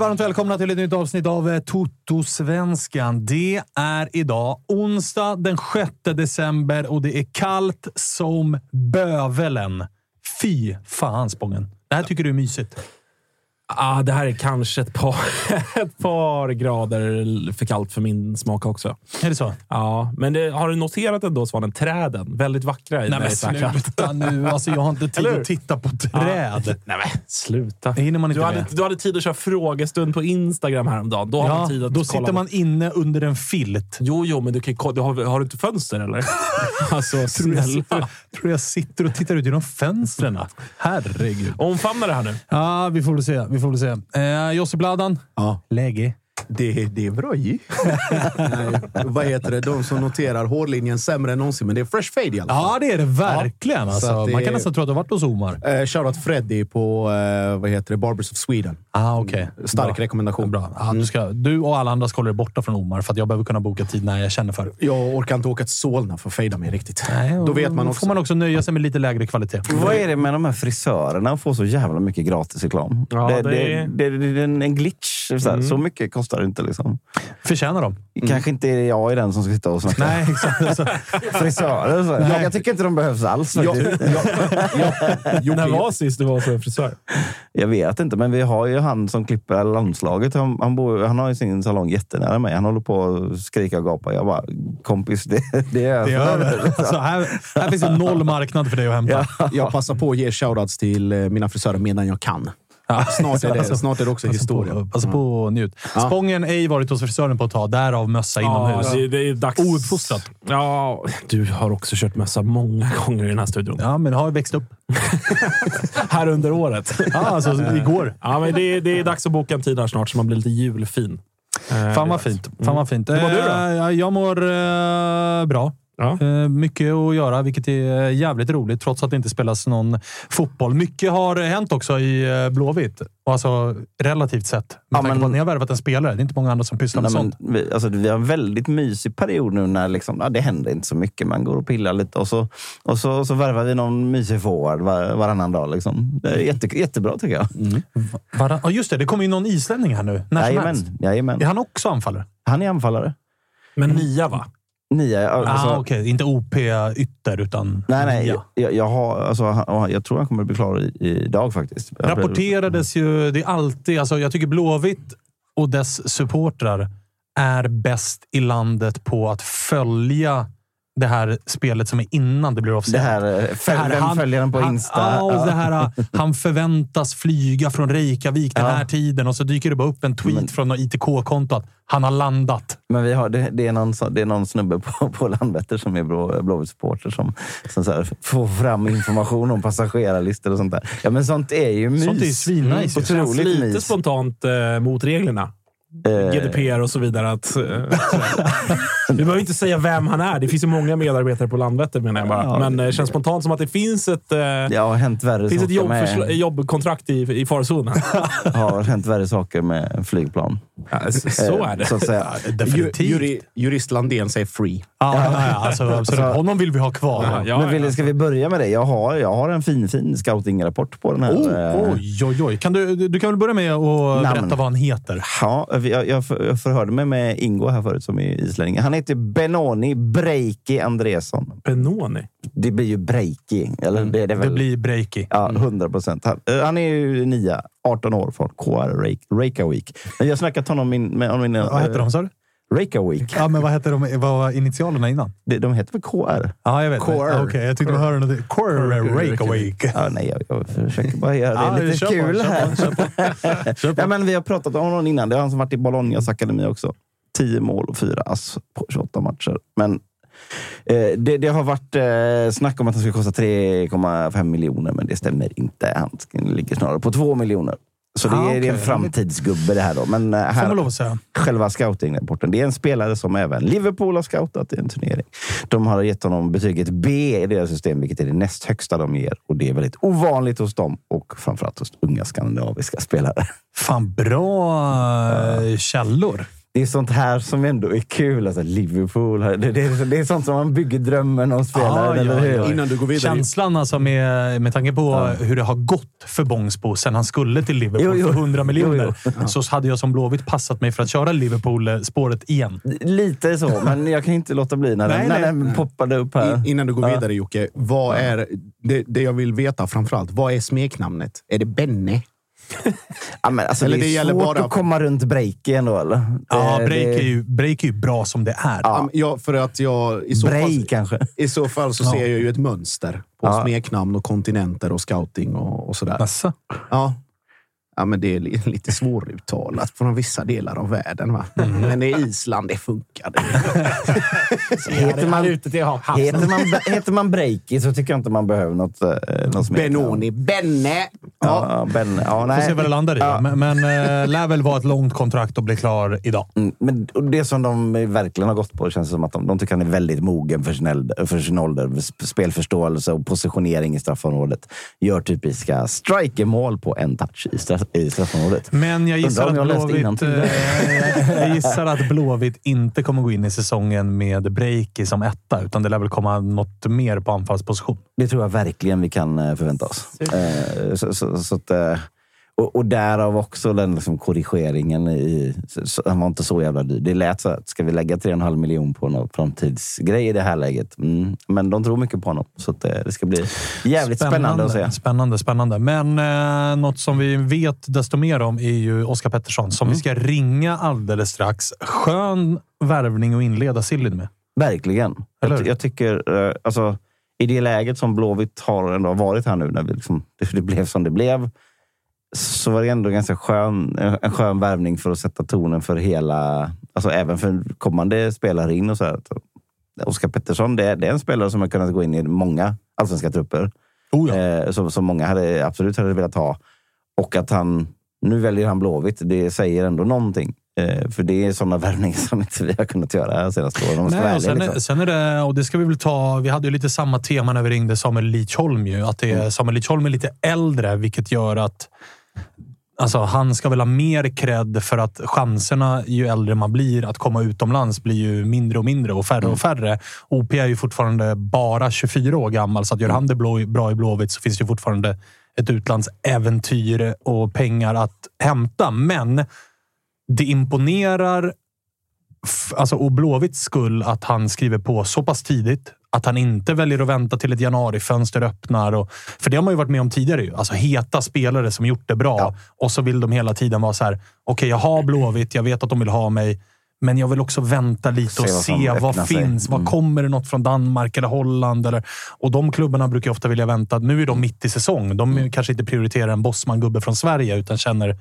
Varmt välkomna till ett nytt avsnitt av Toto-svenskan. Det är idag onsdag den 6 december och det är kallt som bövelen. Fy fan, Spången. Det här tycker du är mysigt. Ah, det här är kanske ett par grader för kallt för min smak också. Är det så? Ja, men har du noterat ändå så var den träden väldigt vackra i. Nej, men sluta nu. Alltså, jag har inte tid att titta på träd. Ja. Nej, men sluta. Det hinner man inte med. Du hade tid att köra frågestund på Instagram häromdagen. Då har man tid att då sitter man inne under en filt. Jo, men har du inte fönster eller? Alltså, tror jag sitter och tittar ut genom fönstren. Herregud. Omfamnar det här nu. Ja, vi får väl se. Josse Bladan. Ja. Läge. Det är bra ju. Vad heter det? De som noterar hårlinjen sämre än någonsin. Men det är fresh fade i alla fall. Ja, det är det verkligen. Ja. Alltså. Man kan nästan tro att det har varit hos Omar. Shoutout Freddy på Barbers of Sweden. Ah, okej. Okay. Stark bra. Rekommendation. Bra. Ja, du och alla andra ska hålla dig borta från Omar. För att jag behöver kunna boka tid när jag känner för det. Jag orkar inte åka till Solna för att fejda mig riktigt. Nej, då vet man också. Får man också nöja sig med lite lägre kvalitet. Vad är det med de här frisörerna? De får så jävla mycket gratis reklam. Ja, det är en glitch. Så mycket kostar inte liksom. Förtjänar de? Kanske inte är jag i den som ska sitta och snacka. Nej, exakt. Så. Frisörer. Så. Nej. Jag tycker inte de behövs alls. När var sist du var så en frisör? Jag vet inte, men vi har ju han som klipper landslaget. Han har ju sin salong jättenära mig. Han håller på att skrika och gapa. Jag bara, kompis, det är över. Alltså, här finns ju noll marknad för dig att hämta. Ja. Jag passar på att ge shoutouts till mina frisörer medan jag kan. Ja, snart är det också historia. På njut. Ja. Spången har varit hos frisören på att ta därav mössa inomhus. Ja, det är dags. Outfostrat. Ja, du har också kört mössa många gånger i den här studion. Ja, men har växt upp. Här under året. Ja, alltså igår. Ja, men det är dags att boka en tid här snart så man blir lite julfin. Fan vad fint. Hur mår du då? Jag mår bra. Ja. Mycket att göra, vilket är jävligt roligt trots att det inte spelas någon fotboll. Mycket har hänt också i Blåvitt. Alltså relativt sett. Men ni har värvat en spelare. Det är inte många andra som pysslar med sånt. Vi har en väldigt mysig period nu när liksom, det händer inte så mycket. Man går och pillar lite och så värvar vi någon mysig forward varannan dag. Liksom. Det är jättebra tycker jag. Mm. Just det. Det kommer ju någon islänning här nu. Jajamän. Är han också anfallare? Han är anfallare. Men nia va? Nia. Alltså, inte OP ytter utan... Nej, jag har, alltså, jag tror han kommer att bli klar idag faktiskt. Rapporterades ju, det är alltid, alltså, jag tycker Blåvitt och dess supportrar är bäst i landet på att följa det här spelet som är innan det blir offside. Vem följer den på Insta? Han förväntas flyga från Reykjavik den här tiden, och så dyker det bara upp en tweet från ITK-kontot. Han har landat. Men vi har, det är någon snubbe på Landvetter som är Blåvitt-supporter som så här, får fram information om passagerarlistor och sånt där. Ja, men sånt är ju mys. Sånt är ju svinnice. Det känns lite spontant mot reglerna. GDPR och så vidare att, vi behöver inte säga vem han är. Det finns ju många medarbetare på Landvetter, menar jag bara. Men det känns spontant som att det finns ett jobbkontrakt i farzonen. Ja, det har hänt värre saker med flygplan. Så är det. Så att säga. Jurist Landén säger free. Alltså, honom vill vi ha kvar. Men ska vi börja med det? Jag har en fin scouting-rapport på den här. Oj. Du kan väl börja med att berätta vad han heter? Ja, jag förhörde mig med Ingo här förut som är islänning. Han heter Benóný Breki Andrésson. Benóný? Det blir ju Breki. Eller det väl... det blir Breki. Ja, 100%. Han är ju 9, 18 år från KR Reykjavik. Jag snackade till honom om min... Vad heter de, sa du? Reykjavik. Ja, men vad heter de? Vad var initialerna innan? De heter väl KR? Ja, jag vet. Okej, jag tyckte man hörde något. KR Reykjavik. Ja, nej, jag försöker bara göra det lite kul på, här. Ja, men vi har pratat om honom innan. Det är han som varit i Bolognas akademi också. 10 mål och 4 ass på 28 matcher. Men det har varit snack om att han skulle kosta 3,5 miljoner, men det stämmer inte. Han ligger snarare på 2 miljoner. Så det är en framtidsgubbe det här då. Men här, själva scouting-rapporten. Det är en spelare som även Liverpool har scoutat i en turnering. De har gett honom betyget B i deras system, vilket är det näst högsta de ger. Och det är väldigt ovanligt hos dem. Och framförallt hos unga skandinaviska spelare. Fan, bra källor. Det är sånt här som ändå är kul. Alltså Liverpool, det är sånt som man bygger drömmen om spelaren. Innan du går vidare. Känslan alltså med tanke på hur det har gått för Bångsbo sen han skulle till Liverpool för 100 miljoner. Så hade jag som Blåvitt passat mig för att köra Liverpool-spåret igen. Lite så, men jag kan inte låta bli när den poppade upp här. Innan du går vidare, Jocke, vad är det jag vill veta framförallt? Vad är smeknamnet? Är det Benny? Ja, men alltså, eller det är svårt bara... att komma runt Breki ändå, eller? Ja, Breki är ju bra som det är. Ja, för att jag i så fall så ser jag ju ett mönster på smeknamn och kontinenter och scouting och sådär. Massa. Ja, men det är lite svåruttalat från vissa delar av världen, va? Men i Island, det funkar. Heter man Breki så tycker jag inte man behöver något som Benóný. Benne! Ja, Benne. Ja, nej. Får se vad det landar i. Ja. Men lär väl vara ett långt kontrakt och bli klar idag. Men det som de verkligen har gått på känns som att de tycker han är väldigt mogen för sin ålder. Spelförståelse och positionering i straffområdet. Gör typiska strikermål på en touch i straffområdet. Men jag gissar att Blåvitt inte kommer gå in i säsongen med Breki som etta, utan det lär väl komma något mer på anfallsposition. Det tror jag verkligen vi kan förvänta oss. Och därav också den liksom korrigeringen han var inte så jävla dyr. Det lät så att ska vi lägga 3,5 miljon på någon framtidsgrej i det här läget. Men de tror mycket på honom, så att det ska bli jävligt spännande att se. Spännande. Men något som vi vet desto mer om är ju Oskar Pettersson som vi ska ringa alldeles strax. Skön värvning och inleda Sillid med. Verkligen. Jag tycker... alltså, i det läget som Blåvitt har ändå varit här nu när vi liksom, det blev som det blev, så var det ändå ganska en skön värvning för att sätta tonen för hela, alltså även för kommande spelare in och så här. Oskar Pettersson, det är en spelare som har kunnat gå in i många allsvenska trupper. Som många absolut hade velat ha. Och att nu väljer han Blåvitt, det säger ändå någonting. För det är sådana värvningar som inte vi har kunnat göra senaste åren. Sen är det, och det ska vi väl ta, vi hade ju lite samma tema när vi ringde Samuel Lidsholm ju, att Samuel Lidsholm är lite äldre, vilket gör att alltså, han ska väl ha mer cred för att chanserna ju äldre man blir att komma utomlands blir ju mindre och mindre och färre och färre. OP är ju fortfarande bara 24 år gammal, så att gör han det bra i Blåvitt så finns det ju fortfarande ett utlandsäventyr och pengar att hämta, men det imponerar alltså och Blåvitts skull att han skriver på så pass tidigt att han inte väljer att vänta till ett januarifönster öppnar. Och, för det har man ju varit med om tidigare ju. Alltså heta spelare som gjort det bra. Ja. Och så vill de hela tiden vara så här: okej, jag har Blåvitt, jag vet att de vill ha mig. Men jag vill också vänta lite och se vad finns. Mm. Vad kommer det något från Danmark eller Holland? Eller, och de klubbarna brukar ofta vilja vänta. Nu är de mitt i säsong. De kanske inte prioriterar en bossman-gubbe från Sverige utan känner,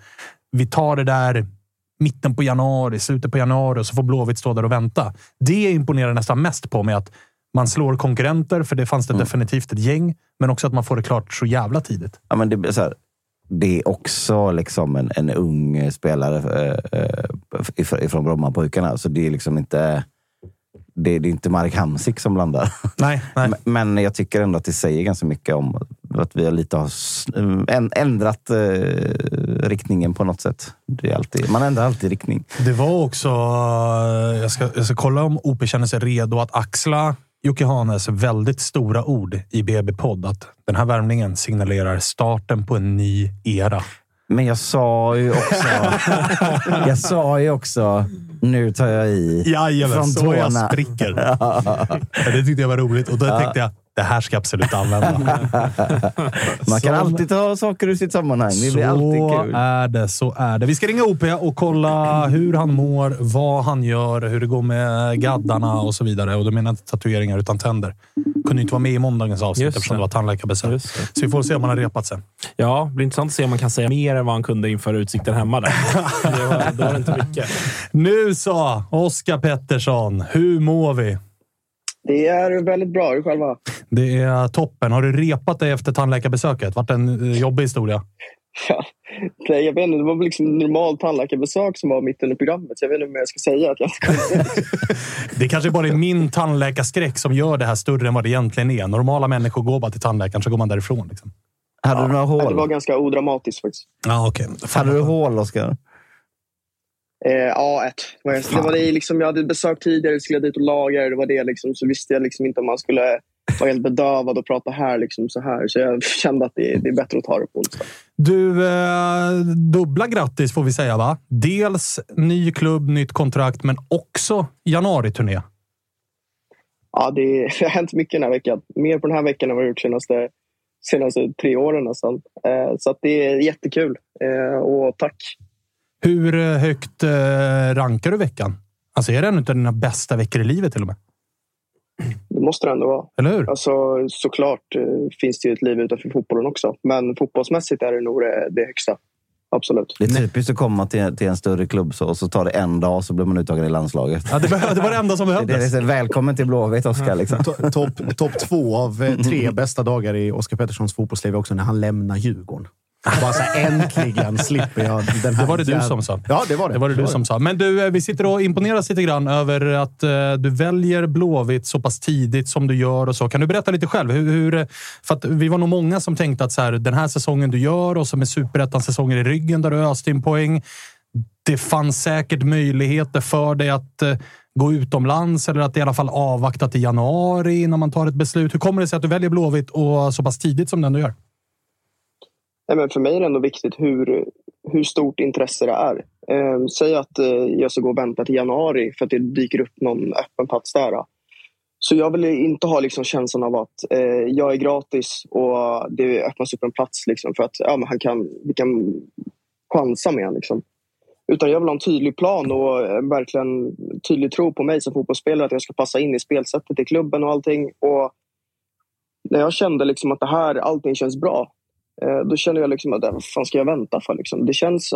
vi tar det där mitten på januari, slutet på januari och så får Blåvitt stå där och vänta. Det imponerar nästan mest på mig att man slår konkurrenter, för det fanns det definitivt ett gäng, men också att man får det klart så jävla tidigt. Ja, men det, så här, det är också liksom en ung spelare ifrån Brommapojkarna, så det är liksom inte det är inte Mark Hamsik som landar. Nej. Men jag tycker ändå att det säger ganska mycket om att vi lite har ändrat riktningen på något sätt. Det är alltid, man ändrar alltid riktning. Det var också, jag ska kolla om OP känner sig redo att axla Jocke Hanes väldigt stora ord i BB-podd att den här värmningen signalerar starten på en ny era. Men jag sa ju också nu tar jag i. Jajamän, från så tårna. Jag spricker. Det tyckte jag var roligt och då tänkte jag, det här ska absolut använda. Man kan alltid ta saker ur sitt sammanhang. Det blir alltid kul. Så är det. Vi ska ringa OP och kolla hur han mår, vad han gör, hur det går med gaddarna och så vidare. Och då menar jag inte tatueringar utan tänder. Kunde inte vara med i måndagens avsnitt eftersom det var tandläkarbesök. Så vi får se om han har repat sig. Ja, det blir intressant att se om man kan säga mer än vad han kunde inför utsikten hemma där. Det var inte mycket. Nu sa Oskar Pettersson, hur mår vi? Det är väldigt bra, du själva. Det är toppen. Har du repat dig efter tandläkarbesöket? Vart en jobbig historia? Ja, jag vet inte. Det var liksom normalt tandläkarbesök som var mitt under programmet. Jag vet inte om jag ska säga att jag ska säga. Det kanske bara är min tandläkarskräck som gör det här större än vad det egentligen är. Normala människor går bara till tandläkaren så går man därifrån. Liksom. Hade du några hål? Det var ganska odramatiskt faktiskt. Ja, okej. Hade du hål, Oskar? Ja, det var det liksom, jag hade besök tidigare, skulle jag dit och laga, det var det liksom, så visste jag liksom inte om man skulle vara helt bedövad och prata här liksom så här, så jag kände att det är bättre att ta det på onsdag. Du, dubbla grattis får vi säga, va? Dels ny klubb, nytt kontrakt, men också januariturné. Ja, det har hänt mycket den här veckan, mer på den här veckan än vad jag gjort senaste 3 åren nästan, så att det är jättekul, och tack. Hur högt rankar du veckan? Alltså är det en av dina bästa veckor i livet till och med? Det måste det ändå vara. Eller hur? Alltså såklart finns det ju ett liv utanför fotbollen också. Men fotbollsmässigt är det nog det högsta. Absolut. Det är typiskt att komma till en större klubb och så tar det en dag så blir man uttagen i landslaget. Ja, det var det enda som behövdes. Det är välkommen till Blåvitt, Oskar. Liksom. Topp 2 av 3 bästa dagar i Oskar Petterssons fotbollsliv också när han lämnar Djurgården. Bara så här, äntligen slipper jag den här. Det var det du som sa. Ja, det var det du som sa. Men du, vi sitter och imponeras lite grann över att du väljer Blåvitt så pass tidigt som du gör och så. Kan du berätta lite själv? Hur, för att vi var nog många som tänkte att så här, den här säsongen du gör och som är superettan säsonger i ryggen där du öste in poäng. Det fanns säkert möjligheter för dig att gå utomlands eller att i alla fall avvakta till januari innan man tar ett beslut. Hur kommer det sig att du väljer Blåvitt och så pass tidigt som den du gör? Nej, men för mig är det ändå viktigt hur stort intresse det är. Säg att jag ska gå och vänta till januari för att det dyker upp någon öppen plats där. Så jag vill inte ha liksom känslan av att jag är gratis och det öppnas upp en plats liksom, för att vi kan chansa med liksom. Utan jag vill ha en tydlig plan och verkligen tydlig tro på mig som fotbollsspelare att jag ska passa in i spelsättet i klubben och allting. Och när jag kände liksom att det här, allting känns bra, då känner jag liksom att vad fan ska jag vänta för liksom?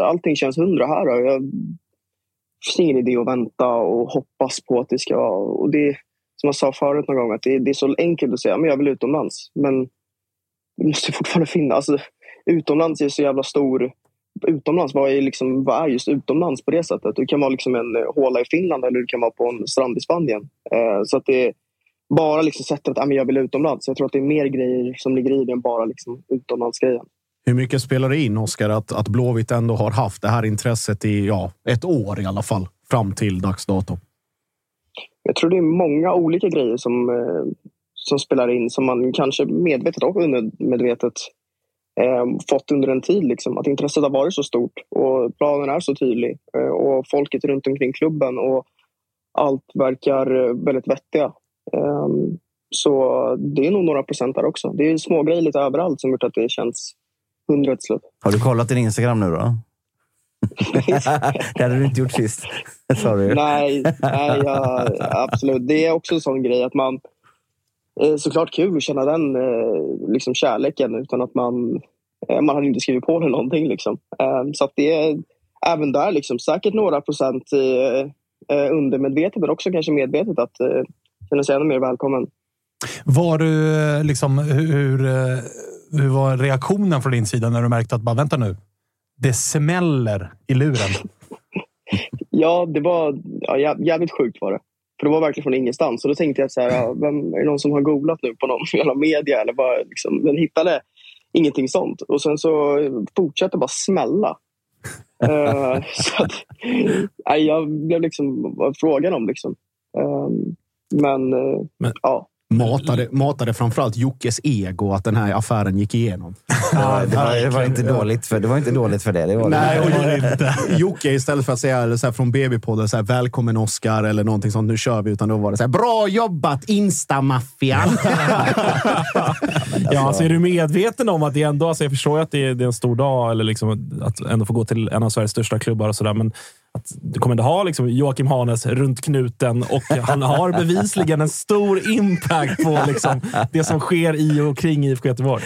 Allting känns 100 här och jag finns ingen idé att vänta och hoppas på att det ska vara. Och det är som jag sa förut någon gång, att det är så enkelt att säga men jag vill utomlands, men det måste fortfarande finnas, alltså, utomlands är så jävla stor. Utomlands, vad är just utomlands på det sättet? Du kan vara liksom en håla i Finland eller du kan vara på en strand i Spanien, så att det är bara liksom sättet att jag vill utomlands. Jag tror att det är mer grejer som ligger i det än bara liksom utomlandsgrejen. Hur mycket spelar det in, Oskar, att Blåvitt ändå har haft det här intresset i ett år i alla fall, fram till dagsdatum? Jag tror det är många olika grejer som spelar in, som man kanske medvetet och undermedvetet fått under en tid. Liksom. Att intresset har varit så stort och planen är så tydlig och folket runt omkring klubben och allt verkar väldigt vettiga. Så det är nog några procent där också. Det är små grejer lite överallt som gjort att det känns hundratslut. Har du kollat din Instagram nu då? Det hade du inte gjort sist. Sorry. Nej, ja, absolut. Det är också en sån grej att man... Såklart kul att känna den liksom kärleken utan att man hade inte skrivit på eller någonting liksom. Så att det är även där liksom, säkert några procent undermedvetet men också kanske medvetet att känna sig ännu mer välkommen. Var du liksom, hur var reaktionen från din sida när du märkte att bara vänta nu, det smäller i luren? Ja, det var jävligt sjukt var det. För det var verkligen från ingenstans. Så då tänkte jag så här, vem, är det någon som har googlat nu på någon jävla media? Eller bara liksom, den hittade ingenting sånt. Och sen så fortsatte bara smälla. Så att, jag blev liksom frågan om liksom. Men ja. Matade framförallt Jockes ego att den här affären gick igenom. Det var inte dåligt för det. Det var nej, det. Jocke istället för att säga så här, från BB-podden så här, välkommen Oskar eller någonting sånt, nu kör vi, utan då var det så här, bra jobbat Insta-maffian. Ja, alltså, är du medveten om att det ändå, alltså, jag förstår att det är en stor dag eller liksom, att ändå få gå till en av Sveriges största klubbar och sådär, men att du kommer inte ha liksom Joakim Hanes runt knuten och han har bevisligen en stor impact på liksom det som sker i och kring IFK Göteborg.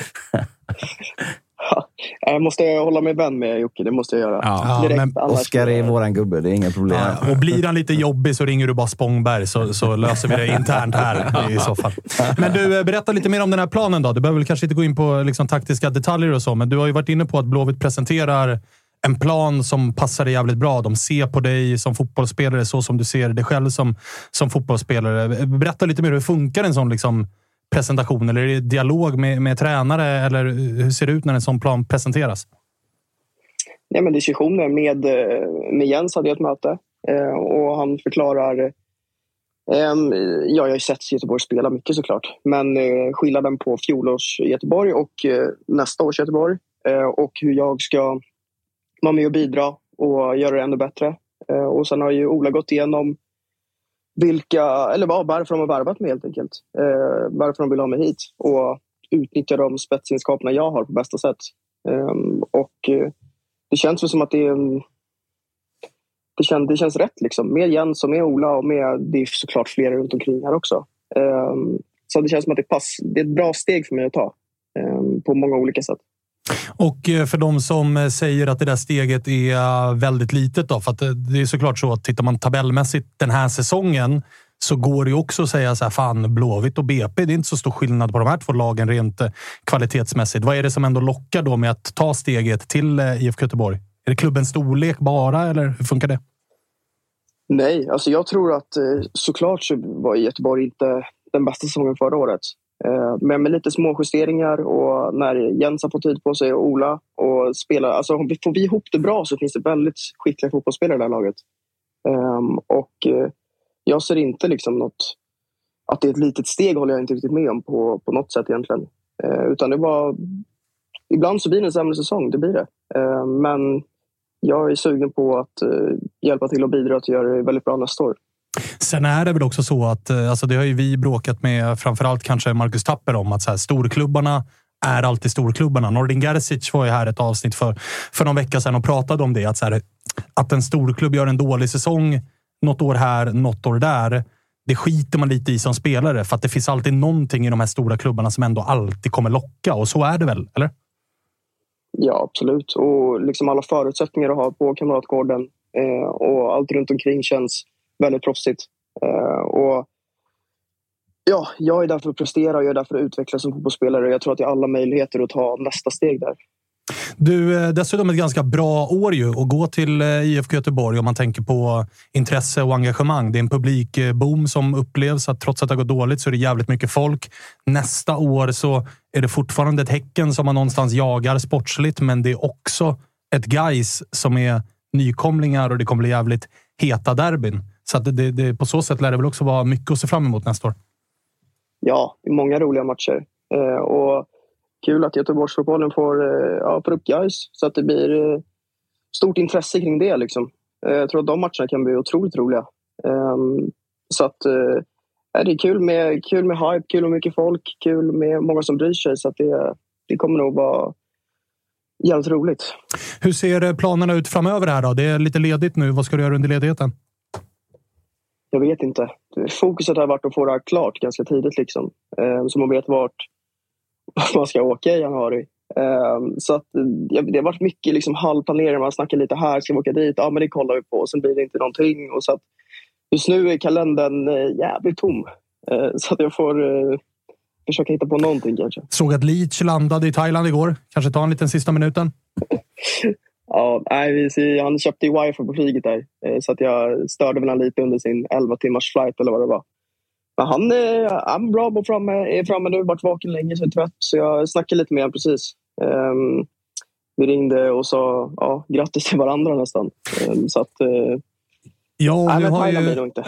Jag måste hålla mig vän med Jocke, det måste jag göra. Ja, Oskar är våran gubbe, det är inga problem. Ja, och blir han lite jobbig så ringer du bara Spångberg så löser vi det internt här i soffan. Men du, berätta lite mer om den här planen då. Du behöver väl kanske inte gå in på liksom taktiska detaljer och så, men du har ju varit inne på att Blåvitt presenterar en plan som passar dig jävligt bra. De ser på dig som fotbollsspelare så som du ser dig själv som fotbollsspelare. Berätta lite mer, hur funkar en sån liksom presentation? Eller är det dialog med tränare? Eller hur ser det ut när en sån plan presenteras? Nej, men diskussioner med Jens hade jag ett möte. Och han förklarar... Ja, jag har ju sett Göteborg spela mycket såklart. Men skillnaden på fjolårs Göteborg och nästa års Göteborg. Och hur jag ska... vara med och bidra och göra det ännu bättre. Och sen har ju Ola gått igenom varför de har värvat med helt enkelt. Varför de vill ha mig hit. Och utnyttja de spetsinskaperna jag har på bästa sätt. Och det känns väl som att det känns rätt liksom. Med Jens och med Ola och med, det är såklart flera runt omkring här också. Så det känns som att det är ett bra steg för mig att ta. På många olika sätt. Och för de som säger att det där steget är väldigt litet då, för att det är såklart så att tittar man tabellmässigt den här säsongen så går det ju också att säga så här, fan, Blåvitt och BP, det är inte så stor skillnad på de här två lagen rent kvalitetsmässigt. Vad är det som ändå lockar då med att ta steget till IFK Göteborg? Är det klubbens storlek bara eller hur funkar det? Nej, alltså jag tror att såklart så var Göteborg inte den bästa säsongen förra året. Men med lite små justeringar och när Jens har fått tid på sig och Ola och spelar, alltså får vi ihop det bra så finns det väldigt skickliga fotbollsspelare i det här laget. Och jag ser inte liksom något, att det är ett litet steg håller jag inte riktigt med om på något sätt egentligen. Utan det var, ibland så blir det en sämre säsong, det blir det. Men jag är sugen på att hjälpa till och bidra till att göra det väldigt bra nästa år. Sen är det väl också så att, alltså det har ju vi bråkat med framförallt kanske Marcus Tapper om, att så här, storklubbarna är alltid storklubbarna. Nordin Gerzic var ju här ett avsnitt för någon vecka sedan och pratade om det, att, så här, att en storklubb gör en dålig säsong något år här, något år där. Det skiter man lite i som spelare för att det finns alltid någonting i de här stora klubbarna som ändå alltid kommer locka, och så är det väl, eller? Ja, absolut. Och liksom alla förutsättningar att ha på Kamratgården och allt runt omkring känns väldigt proffsigt. Och ja, jag är där för att prestera och jag är där för att utvecklas som fotbollsspelare, och jag tror att jag har alla möjligheter att ta nästa steg där. Du, dessutom ett ganska bra år ju att gå till IFK Göteborg om man tänker på intresse och engagemang. Det är en publikboom som upplevs, att trots att det har gått dåligt så är det jävligt mycket folk. Nästa år så är det fortfarande ett Häcken som man någonstans jagar sportsligt, men det är också ett Guys som är nykomlingar och det kommer bli jävligt heta derbyn. Så att det, på så sätt lär det väl också vara mycket att se fram emot nästa år. Ja, många roliga matcher. Och kul att Göteborgsfotbollen får upp Guys. Så att det blir stort intresse kring det. Liksom. Jag tror att de matcherna kan bli otroligt roliga. Så att det är kul med hype, kul med mycket folk, kul med många som bryr sig. Så att det kommer nog vara jävligt roligt. Hur ser planerna ut framöver här då? Det är lite ledigt nu. Vad ska du göra under ledigheten? Jag vet inte. Fokuset har varit att få det här klart ganska tidigt liksom. Så man vet vart man ska åka i januari. Så att det har varit mycket liksom halvplanering. Man snackar lite här, ska vi åka dit? Ja, men det kollar vi på. Och sen blir det inte någonting. Och så att just nu är kalendern jävligt tom. Så att jag får försöka hitta på någonting kanske. Såg att Leach landade i Thailand igår. Kanske ta en liten sista minuten. Ja, nej, han köpte ju wifi på flyget där. Så att jag störde väl lite under sin 11 timmars flight eller vad det var. Men han är bra på framme nu. Vart vaken länge så är trött. Så jag snackade lite med honom precis. Vi ringde och sa ja, grattis till varandra nästan. Så att... Ja,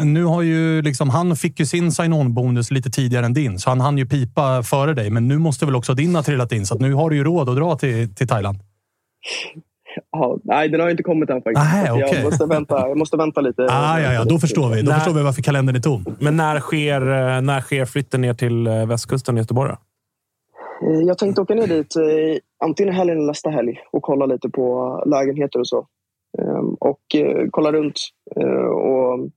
nu har ju liksom, han fick ju sin sign-on-bonus lite tidigare än din. Så han hann ju pipa före dig. Men nu måste väl också din ha trillat in. Så att nu har du ju råd att dra till Thailand. Ja, nej, den har ju inte kommit än faktiskt. Nej, okay. Jag måste vänta lite. Ah, ja, då förstår vi. Då förstår vi varför kalendern är tom. Men när sker flytten ner till västkusten i Göteborg? Jag tänkte åka ner dit antingen helgen eller nästa helg. Och kolla lite på lägenheter och så. Och kolla runt och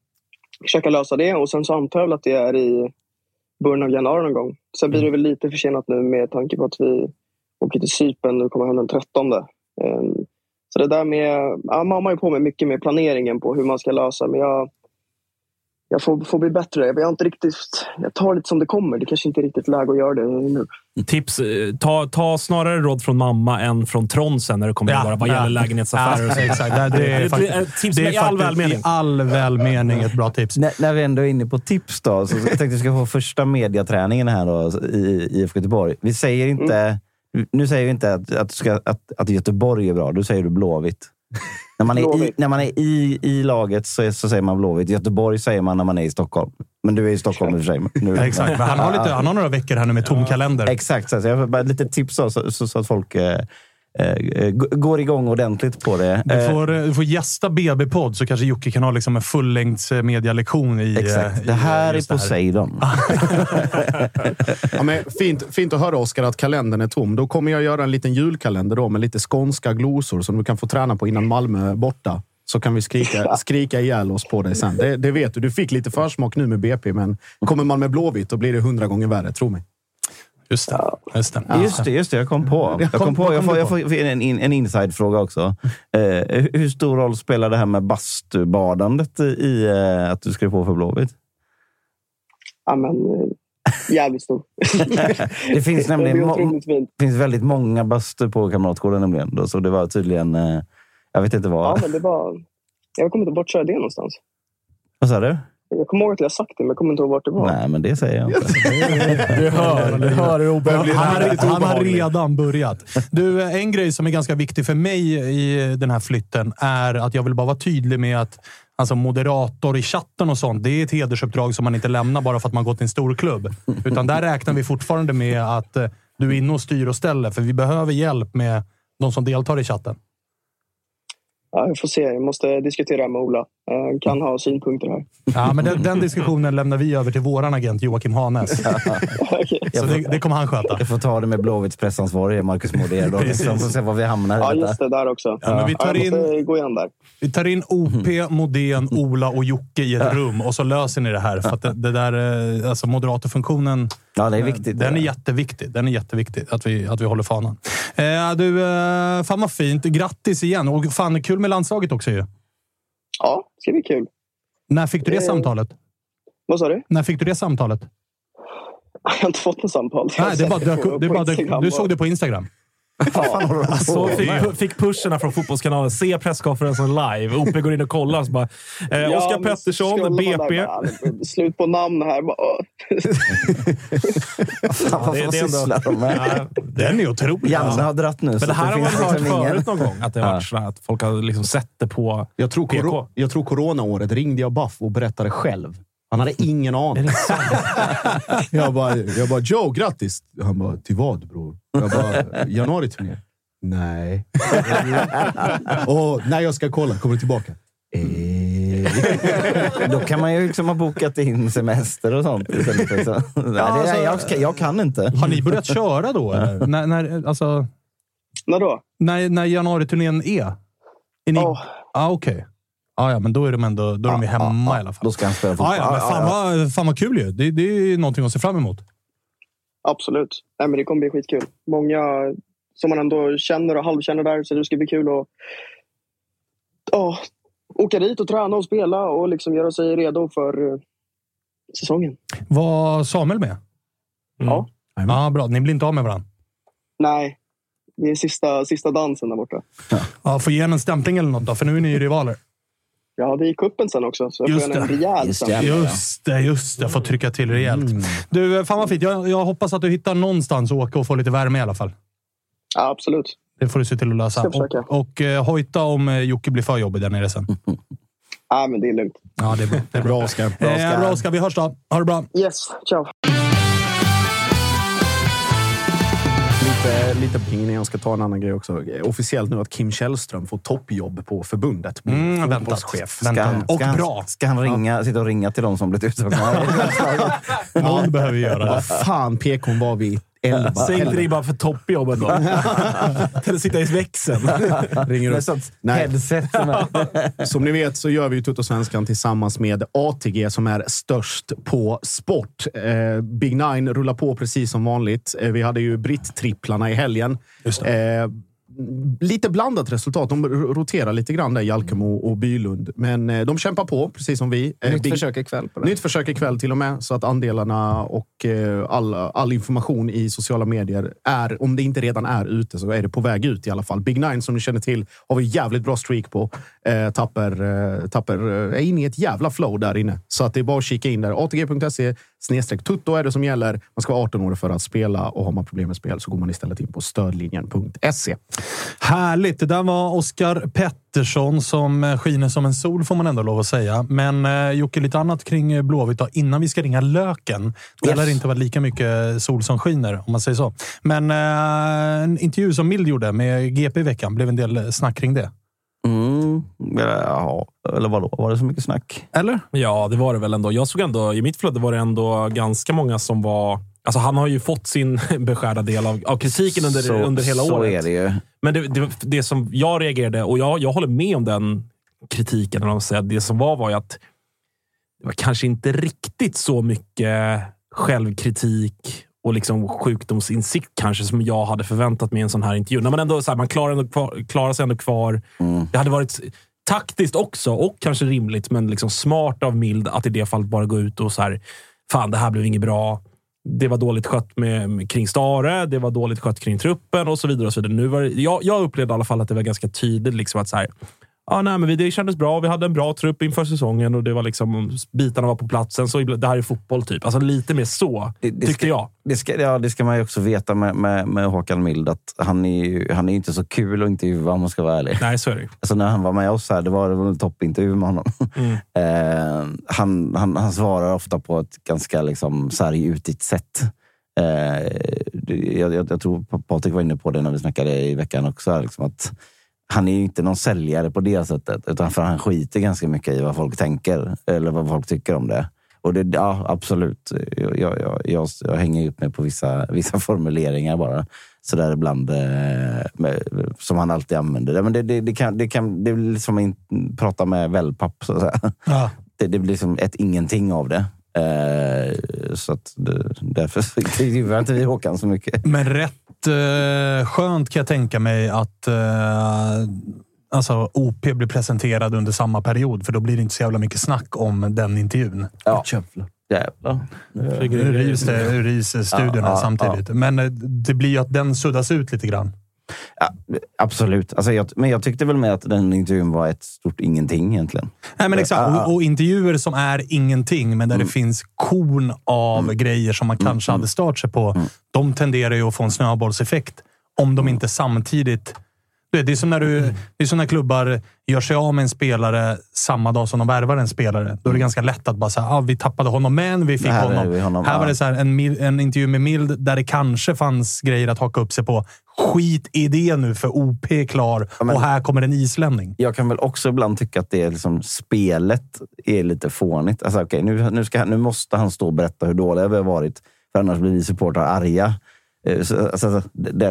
försöka lösa det. Och sen så antar att det är i början av januari någon gång. Sen blir det väl lite försenat nu med tanke på att vi åker till Cypern nu, kommer hem den 13. Så det där med... Ja, mamma är på mig mycket med planeringen på hur man ska lösa. Men jag får bli bättre. Jag inte riktigt... Jag tar lite som det kommer. Det kanske inte är riktigt läge att göra det nu. Tips. Ta snarare råd från mamma än från Tronsen när det kommer att vara vad gäller lägenhetsaffärer. Ja, exakt. Det är i all välmening ett bra tips. När vi ändå är inne på tips då. Så jag tänkte att vi ska få första mediaträningen här då i IFK Göteborg. Vi säger inte... Nu säger vi inte att Göteborg är bra. Då säger du Blåvitt. När man är i laget så säger man Blåvitt. Göteborg säger man när man är i Stockholm. Men du är i Stockholm i och för sig. Nu. Ja, exakt. Men han har några veckor här nu med tom kalender. Exakt. Så jag har bara lite tips så att folk... går igång ordentligt på det. Du får gästa BB-podd så kanske Jocke kan ha liksom en fullängds medialektion i... Exakt, det här är Poseidon. Ja, men fint att höra, Oskar, att kalendern är tom. Då kommer jag göra en liten julkalender då med lite skånska glosor som du kan få träna på innan Malmö borta. Så kan vi skrika ihjäl oss på dig sen. Det vet du. Du fick lite försmak nu med BP, men kommer man med Blåvitt då blir det 100 gånger värre, tro mig. Just det. Jag kom på. Jag får en inside-fråga också. Hur stor roll spelar det här med bastubadandet i att du skrev på för Blåvitt? Ja, men jävligt stor. Det finns nämligen finns väldigt många bastu på Kamratgården nämligen. Då, så det var tydligen, jag vet inte vad. Ja, men det var... Jag kommer inte bortköra det någonstans. Vad sa du? Jag kommer ihåg att jag sagt det, men jag kommer inte ihåg vart det var. Nej, men det säger jag inte. Du hör hur obehagligt. Han har redan börjat. Du, en grej som är ganska viktig för mig i den här flytten är att jag vill bara vara tydlig med att alltså moderator i chatten och sånt, det är ett hedersuppdrag som man inte lämnar bara för att man gått till en stor klubb. Utan där räknar vi fortfarande med att du är inne och styr och ställer, för vi behöver hjälp med de som deltar i chatten. Ja, jag får se. Jag måste diskutera med Ola. Han kan ha synpunkter här. Ja, men den diskussionen lämnar vi över till våran agent Joakim Hanes. Okay. Så det kommer han sköta. Jag får ta det med Blåvitts pressansvarig Marcus Moder då. Liksom, så se var vi hamnar. Ja, just det. Där också. Ja, men vi tar in OP, Modén, Ola och Jocke i ett rum och så löser ni det här. För att det där, alltså moderatorfunktionen, ja, det är viktigt. Den är jätteviktig. Den är jätteviktig att vi håller fanan. Du, fan vad fint. Grattis igen. Och fan, kul med landslaget också ju. Ja, det ska bli kul. När fick du det samtalet? Vad sa du? När fick du det samtalet? Jag har inte fått något samtal. Nej, du såg det på Instagram. Ja. Alltså, fick pusherna från fotbollskanalen. Se presskonferensen live. OP går in och kollar. Så bara, Oskar Pettersson, BP. Där, slut på namn här. Fan, det är ändå... Den är otrolig. Jansen har dratt nu. Men det här har man hört förut någon gång. Att det var så att folk har liksom sett det på... Jag tror coronaåret ringde jag Buff och berättade själv. Han hade ingen aning. Jag bara, Joe, grattis. Han bara, till vad, bror? Jag bara, januari-turné. Nej. Och när jag ska kolla, kommer du tillbaka? Då kan man ju liksom ha bokat in semester och sånt. Liksom. Nej, alltså, jag kan inte. Har ni börjat köra då? Eller? När då? När januari-turnén är ni... Oh. Ah, okej. Okay. Ah, ja, men då är de ändå då är de hemma i alla fall. Då ska han spela fotboll. Fan vad kul ju. Det är ju någonting att se fram emot. Absolut. Nej, men det kommer bli skitkul. Många som man ändå känner och halvkänner där, så det ska bli kul att åka dit och träna och spela och liksom göra sig redo för säsongen. Var Samuel med? Mm. Ja. Ja, bra. Ni blir inte av med varandra? Nej. Det är sista dansen där borta. Ja, får ge en stämpling eller något då, för nu är ni ju rivaler. Ja, det är i kuppen sen också. Så just, en rejäl just det. Får trycka till rejält. Mm. Du, fan vad fint. Jag hoppas att du hittar någonstans att åka och få lite värme i alla fall. Ja, absolut. Det får du se till att lösa. Och hojta om Jocke blir för jobbig där nere sen. Ja, men det är lugnt. Ja, det är bra, Oskar. Bra, Oskar. Vi hörs då. Ha det bra. Yes, ciao. Lite pingning, jag ska ta en annan grej också. Officiellt nu att Kim Källström får toppjobb på förbundet. Chef. Ska han sitta och ringa till de som blivit utsagda? Någon behöver göra det. Vad fan pekon var vi 11. Säg inte det bara för toppjobbet då. Eller sitta i växeln. Ringer upp. Nej. Som ni vet så gör vi ju Tuttosvenskan tillsammans med ATG som är störst på sport. Big Nine rullar på precis som vanligt. Vi hade ju britt-tripplarna i helgen. Just det. Lite blandat resultat. De roterar lite grann där, Jalkemo och Bylund. Men de kämpar på, precis som vi. Nytt försök ikväll till och med. Så att andelarna och all information i sociala medier är, om det inte redan är ute, så är det på väg ut i alla fall. Big Nine, som ni känner till, har vi jävligt bra streak på. Tapper är inne i ett jävla flow där inne. Så att det är bara att kika in där. ATG.se/tutto är det som gäller. Man ska vara 18 år för att spela, och har man problem med spel så går man istället in på stödlinjen.se. Härligt, det där var Oskar Pettersson som skiner som en sol, får man ändå lov att säga. Men Jocke, lite annat kring Blåvitt då, innan vi ska ringa löken. Det lär inte vara lika mycket sol som skiner, om man säger så. Men en intervju som Mild gjorde med GP i veckan, blev en del snack kring det. Eller vadå? Var det så mycket snack? Eller? Ja, det var det väl ändå. Jag såg ändå, i mitt flöde var det ändå ganska många som var... Alltså han har ju fått sin beskärda del av kritiken under hela året. Så är det ju. Men det som jag reagerade, och jag håller med om den kritiken, när de säger, det som var ju att det var kanske inte riktigt så mycket självkritik och liksom sjukdomsinsikt kanske som jag hade förväntat mig i en sån här intervju. Men ändå så här, man klarar sig ändå kvar. Mm. Det hade varit taktiskt också och kanske rimligt, men liksom smart av Mild att i det fallet bara gå ut och så här, fan det här blev inget bra. Det var dåligt skött kring Stare, det var dåligt skött kring truppen och så vidare och så vidare. Nu var det, jag upplevde i alla fall att det var ganska tydligt liksom att så här, det kändes bra, vi hade en bra trupp inför säsongen och det var liksom, bitarna var på platsen, så det här är fotboll typ. Alltså lite mer så, tyckte jag. Det ska man ju också veta med Håkan Mild, att han är ju inte så kul att intervjua, om man ska vara ärlig. Nej, så är det. Alltså när han var med oss här, det var en toppintervju med honom. Mm. Han svarar ofta på ett ganska liksom sargutigt sätt. Jag tror Patrik var inne på det när vi snackade i veckan också, liksom att han är ju inte någon säljare på det sättet, utan för han skiter ganska mycket i vad folk tänker eller vad folk tycker om det. Och det, ja, absolut. Jag hänger upp mig på vissa formuleringar bara. Så där ibland som han alltid använder. Men det blir som att prata med wellpapp så att säga. Ja. Det blir som ett ingenting av det. Så att därför intervjuar inte vi Håkan så mycket. Men rätt skönt kan jag tänka mig att alltså OP blir presenterad under samma period, för då blir det inte så jävla mycket snack om den intervjun. Ja. Jävlar. Ur RIS-studierna samtidigt. Men det blir ju att den suddas ut lite grann. Ja, absolut. Alltså men jag tyckte väl med att den intervjun var ett stort ingenting egentligen. Nej, men exakt. Och intervjuer som är ingenting, men där det finns korn av grejer som man kanske hade stört sig på. De tenderar ju att få en snöbollseffekt om de inte samtidigt Det är som när det är som när klubbar gör sig av med en spelare samma dag som de värvar en spelare. Då är det ganska lätt att bara säga, vi tappade honom men vi fick honom. Här var det så här, en intervju med Mild där det kanske fanns grejer att haka upp sig på. Skit i det nu för OP är klar och här kommer en islänning. Jag kan väl också ibland tycka att det är liksom, spelet är lite fånigt. Alltså okej, nu måste han stå och berätta hur dåliga vi har varit. För annars blir vi supportrar arga. Alltså,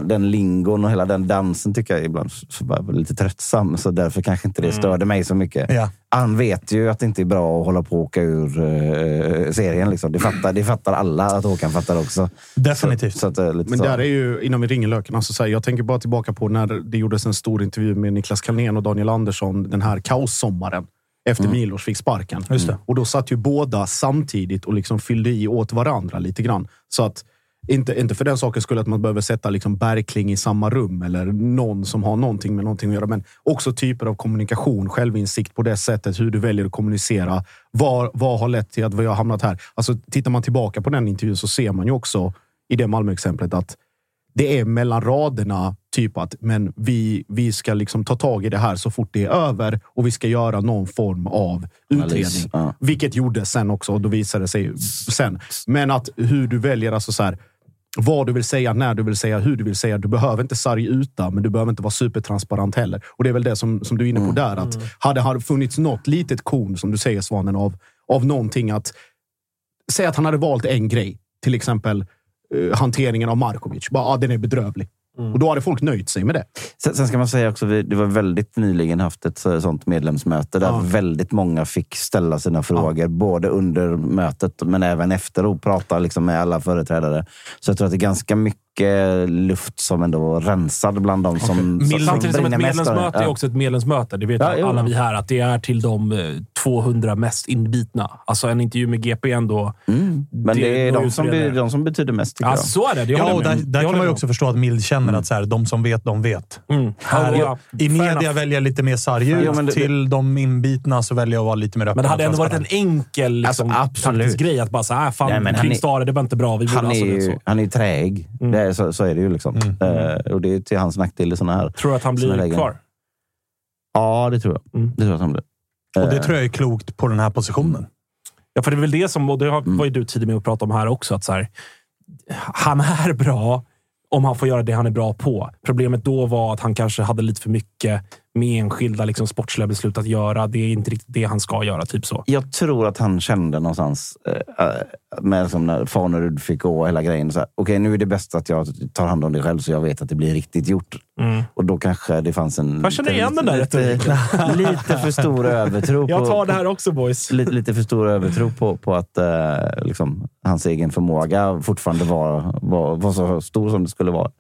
den lingon och hela den dansen tycker jag ibland var lite tröttsam, så därför kanske inte det störde mig så mycket. Ja. Han vet ju att det inte är bra att hålla på och åka ur serien liksom. Det fattar alla, att Håkan fattar också. Definitivt. Så att, lite men så. Där är ju inom ringelöken, alltså, så här, jag tänker bara tillbaka på när det gjordes en stor intervju med Niklas Kalnén och Daniel Andersson den här kaossommaren efter Milos fick sparken. Just det. Och då satt ju båda samtidigt och liksom fyllde i åt varandra lite grann, så att Inte för den saken skulle att man behöver sätta liksom Berkling i samma rum eller någon som har någonting med någonting att göra, men också typer av kommunikation, självinsikt på det sättet, hur du väljer att kommunicera, vad har lett till att vi har hamnat här. Alltså tittar man tillbaka på den intervjun så ser man ju också i det Malmö-exemplet att det är mellan raderna typ att men vi ska liksom ta tag i det här så fort det är över och vi ska göra någon form av utredning. Ja. Vilket gjorde sen också och då visade det sig sen. Men att hur du väljer, alltså så här, vad du vill säga, när du vill säga, hur du vill säga. Du behöver inte sarga uta, men du behöver inte vara supertransparent heller. Och det är väl det som du är inne på där. Att hade funnits något litet korn, som du säger Svanen, av någonting att säga att han hade valt en grej. Till exempel hanteringen av Markovic. Bara, den är bedrövlig. Och då hade folk nöjt sig med det. Sen ska man säga också, det var väldigt nyligen haft ett sånt medlemsmöte där väldigt många fick ställa sina frågor, både under mötet men även efter och prata liksom med alla företrädare. Så jag tror att det är ganska mycket luft som ändå var rensad bland dem som... Samtidigt som ett medlemsmöte är också ett medlemsmöte. Det vet alla vi här, att det är till de 200 mest inbitna. Alltså en intervju med GP ändå... Men det är de som betyder mest, tycker jag. Ja, så är det. Där kan man ju också förstå att Mild känner att så här, de som vet, de vet. Här, i media väljer jag lite mer sarg till de inbitna, så väljer jag att vara lite mer öppen. Men det hade ändå varit en enkel liksom, absolut grej att bara så här, fan, Kringstar, det var inte bra. Vi han är ju träg. Det är, så är det ju liksom. Och det är till hans nackdel i såna här. Tror du att han blir kvar? Ja, det tror jag. Det tror jag att han blir. Och det tror jag är klokt på den här positionen. Ja, för det är väl det som, och det var ju du tidigare med att prata om här också, att så här, han är bra om han får göra det han är bra på. Problemet då var att han kanske hade lite för mycket med enskilda liksom, sportsliga beslut att göra. Det är inte riktigt det han ska göra, typ så. Jag tror att han kände någonstans med liksom, när Farnerud fick gå och hela grejen. Okej, nu är det bäst att jag tar hand om det själv så jag vet att det blir riktigt gjort. Och då kanske det fanns en... Jag känner igen den där lite för stor övertro på... Jag tar det här också, boys. Lite för stor övertro på att liksom, hans egen förmåga fortfarande var så stor som det skulle vara.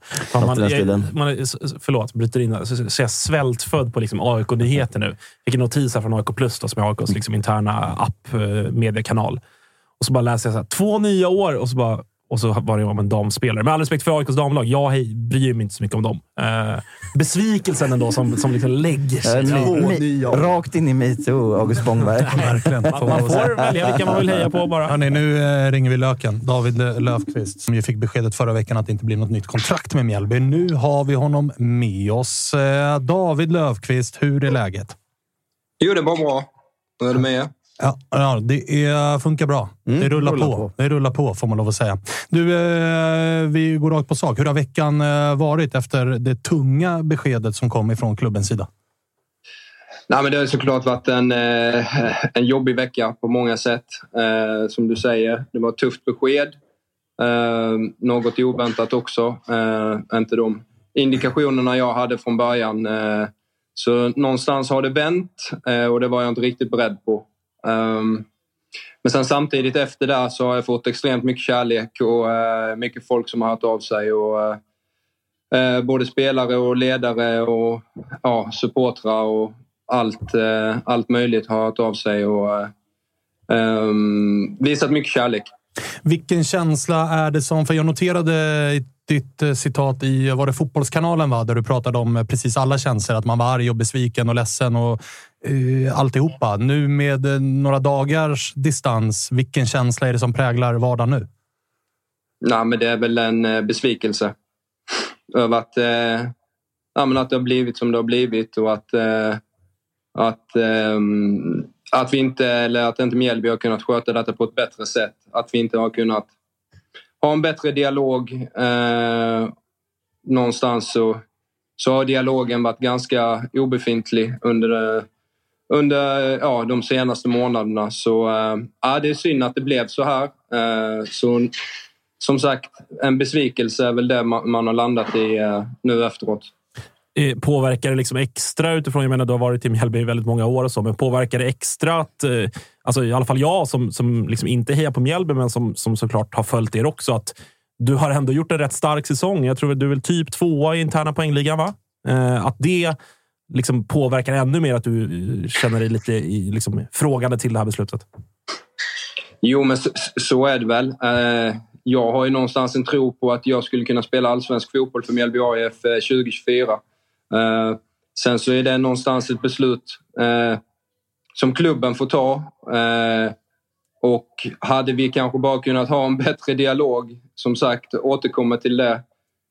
Förlåt, bryter in här. Så jag svält för på liksom AIK-nyheter nu. Vilken notis här från AIK Plus då, som är AIKs liksom interna app-mediekanal. Och så bara läser jag så här, 2 nya år och så var det om en damspelare. Med all respekt för AIKs damlag, jag bryr mig inte så mycket om dem. Besvikelsen ändå som liksom lägger sig. Rakt in i MeToo, August Spångberg. man får välja vilka man vill heja på bara. Hörrni, nu ringer vi löken. David Löfqvist, som ju fick beskedet förra veckan att det inte blir något nytt kontrakt med Mjällby. Nu har vi honom med oss. David Löfqvist, hur är läget? Jo, det var bra. Då är du med. Ja, det funkar bra. Det rullar på. Det rullar på, får man lov att säga. Du, vi går rakt på sak. Hur har veckan varit efter det tunga beskedet som kom ifrån klubbens sida? Nej, men det har såklart varit en jobbig vecka på många sätt. Som du säger, det var ett tufft besked. Något oväntat också. Inte de indikationerna jag hade från början. Så någonstans har det vänt och det var jag inte riktigt beredd på. Men sen samtidigt efter det så har jag fått extremt mycket kärlek och mycket folk som har hört av sig och både spelare och ledare och supportrar och allt möjligt har hört av sig och visat mycket kärlek. Vilken känsla är det som, för jag noterade ditt citat i, var det Fotbollskanalen va? Där du pratade om precis alla känslor, att man var arg och besviken och ledsen och alltihopa. Nu med några dagars distans, vilken känsla är det som präglar vardagen nu? Nej, men det är väl en besvikelse över att ja, men att det har blivit som det har blivit och att vi inte, eller att inte Mjällby har kunnat sköta detta på ett bättre sätt. Att vi inte har kunnat ha en bättre dialog. Någonstans så har dialogen varit ganska obefintlig under de senaste månaderna. Så det är synd att det blev så här. Så som sagt, en besvikelse är väl det man har landat i nu efteråt. Påverkar det liksom extra utifrån, jag menar du har varit i Mjällby i väldigt många år och så, men påverkar det extra att, alltså i alla fall jag som liksom inte hejar på Mjällby men som såklart har följt er också, att du har ändå gjort en rätt stark säsong. Jag tror att du är väl typ 2:a i interna poängligan, va? Att det liksom påverkar ännu mer att du känner dig lite liksom frågande till det här beslutet. Jo, men så är det väl. Jag har ju någonstans en tro på att jag skulle kunna spela allsvensk fotboll för Mjällby AIF 2024. Sen så är det någonstans ett beslut som klubben får ta. Och hade vi kanske bara kunnat ha en bättre dialog, som sagt, återkomma till det,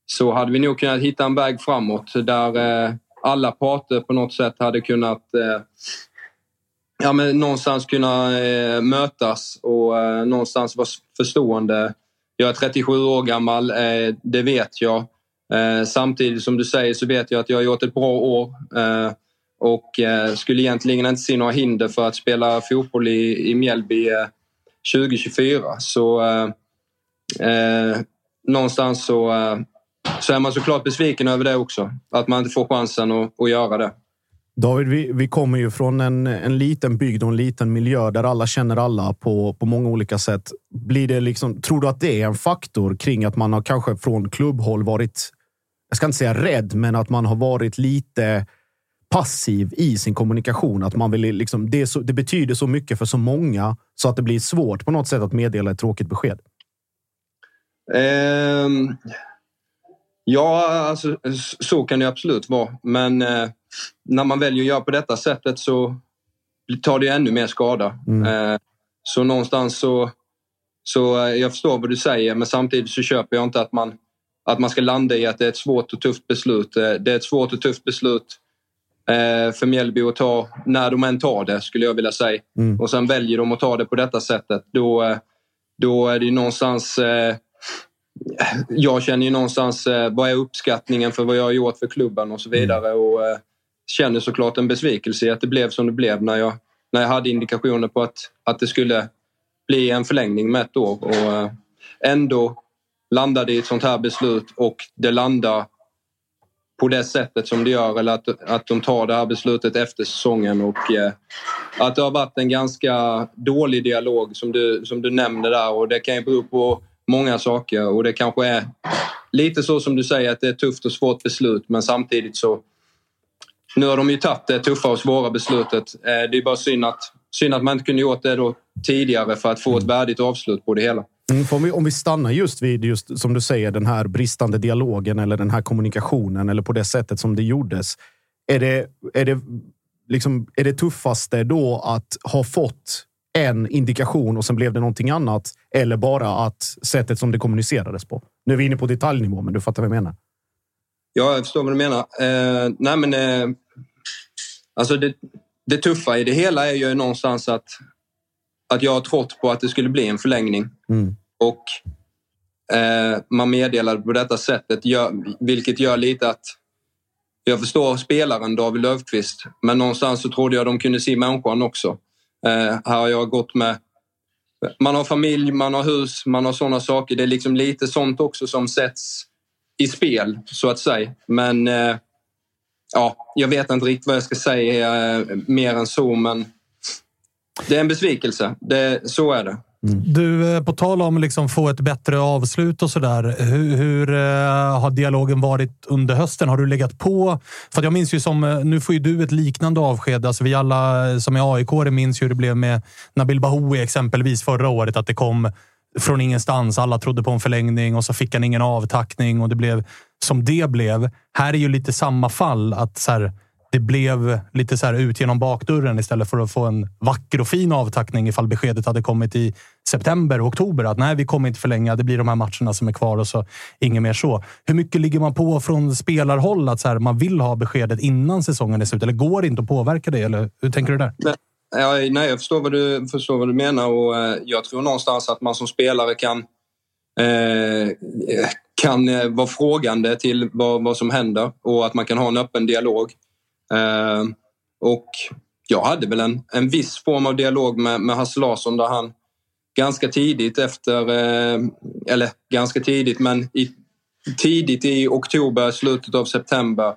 så hade vi nog kunnat hitta en väg framåt där alla parter på något sätt hade kunnat någonstans kunna mötas och någonstans vara förstående. Jag är 37 år gammal, det vet jag. Samtidigt som du säger så vet jag att jag har gjort ett bra år och skulle egentligen inte se några hinder för att spela fotboll i Mjällby 2024. Så någonstans så är man såklart besviken över det också. Att man inte får chansen att göra det. David, vi kommer ju från en liten bygd och en liten miljö där alla känner alla på många olika sätt. Blir det liksom, tror du att det är en faktor kring att man har kanske från klubbhåll varit, jag ska inte säga rädd, men att man har varit lite passiv i sin kommunikation, att man vill liksom, det betyder så mycket för så många så att det blir svårt på något sätt att meddela ett tråkigt besked? Ja, alltså, så kan det absolut vara, men när man väljer att göra på detta sättet så tar det ännu mer skada. Så någonstans så jag förstår vad du säger, men samtidigt så köper jag inte att man ska landa i att det är ett svårt och tufft beslut. Det är ett svårt och tufft beslut för Mjällby att ta när de än tar det, skulle jag vilja säga. Och sen väljer de att ta det på detta sättet. Då är det någonstans, jag känner ju någonstans, vad är uppskattningen för vad jag har gjort för klubben och så vidare, och känner såklart en besvikelse i att det blev som det blev när jag hade indikationer på att det skulle bli en förlängning med ett år, och ändå landade i ett sånt här beslut, och det landar på det sättet som det gör, eller att de tar det här beslutet efter säsongen, och att det har varit en ganska dålig dialog som du nämnde där, och det kan ju bero på många saker, och det kanske är lite så som du säger att det är ett tufft och svårt beslut, men samtidigt så nu har de ju tagit det tuffa och svåra beslutet. Det är bara synd att man inte kunde gjort det då tidigare för att få ett värdigt avslut på det hela. Om vi stannar just vid, just som du säger, den här bristande dialogen eller den här kommunikationen eller på det sättet som det gjordes. Är det tuffaste då att ha fått en indikation och sen blev det någonting annat, eller bara att sättet som det kommunicerades på? Nu är vi inne på detaljnivå, men du fattar vad jag menar. Ja, jag förstår vad du menar. Alltså det tuffa i det hela är ju någonstans att jag har trott på att det skulle bli en förlängning. Och man meddelade på detta sättet, vilket gör lite att jag förstår spelaren David Löfqvist, men någonstans så trodde jag de kunde se människan också. Här har jag gått med, man har familj, man har hus, man har sådana saker. Det är liksom lite sånt också som sätts i spel, så att säga. Men jag vet inte riktigt vad jag ska säga mer än så, men det är en besvikelse, så är det. Du, på tal om liksom få ett bättre avslut och sådär, hur har dialogen varit under hösten? Har du legat på? För att jag minns ju, som nu får ju du ett liknande avsked, alltså vi alla som är AIK minns hur det blev med Nabil Bahoui exempelvis förra året, att det kom från ingenstans, alla trodde på en förlängning och så fick han ingen avtackning och det blev som det blev. Här är ju lite samma fall, att så här, det blev lite så här ut genom bakdörren istället för att få en vacker och fin avtackning ifall beskedet hade kommit i september och oktober att nej, vi kommer inte förlänga, det blir de här matcherna som är kvar och så inget mer så. Hur mycket ligger man på från spelarhåll att så här, man vill ha beskedet innan säsongen är slut, eller går det inte att påverka det, eller hur tänker du där? Nej, jag förstår vad du menar, och jag tror någonstans att man som spelare kan vara frågande till vad som händer och att man kan ha en öppen dialog. Och jag hade väl en viss form av dialog med Hasse Larsson där han tidigt i oktober, slutet av september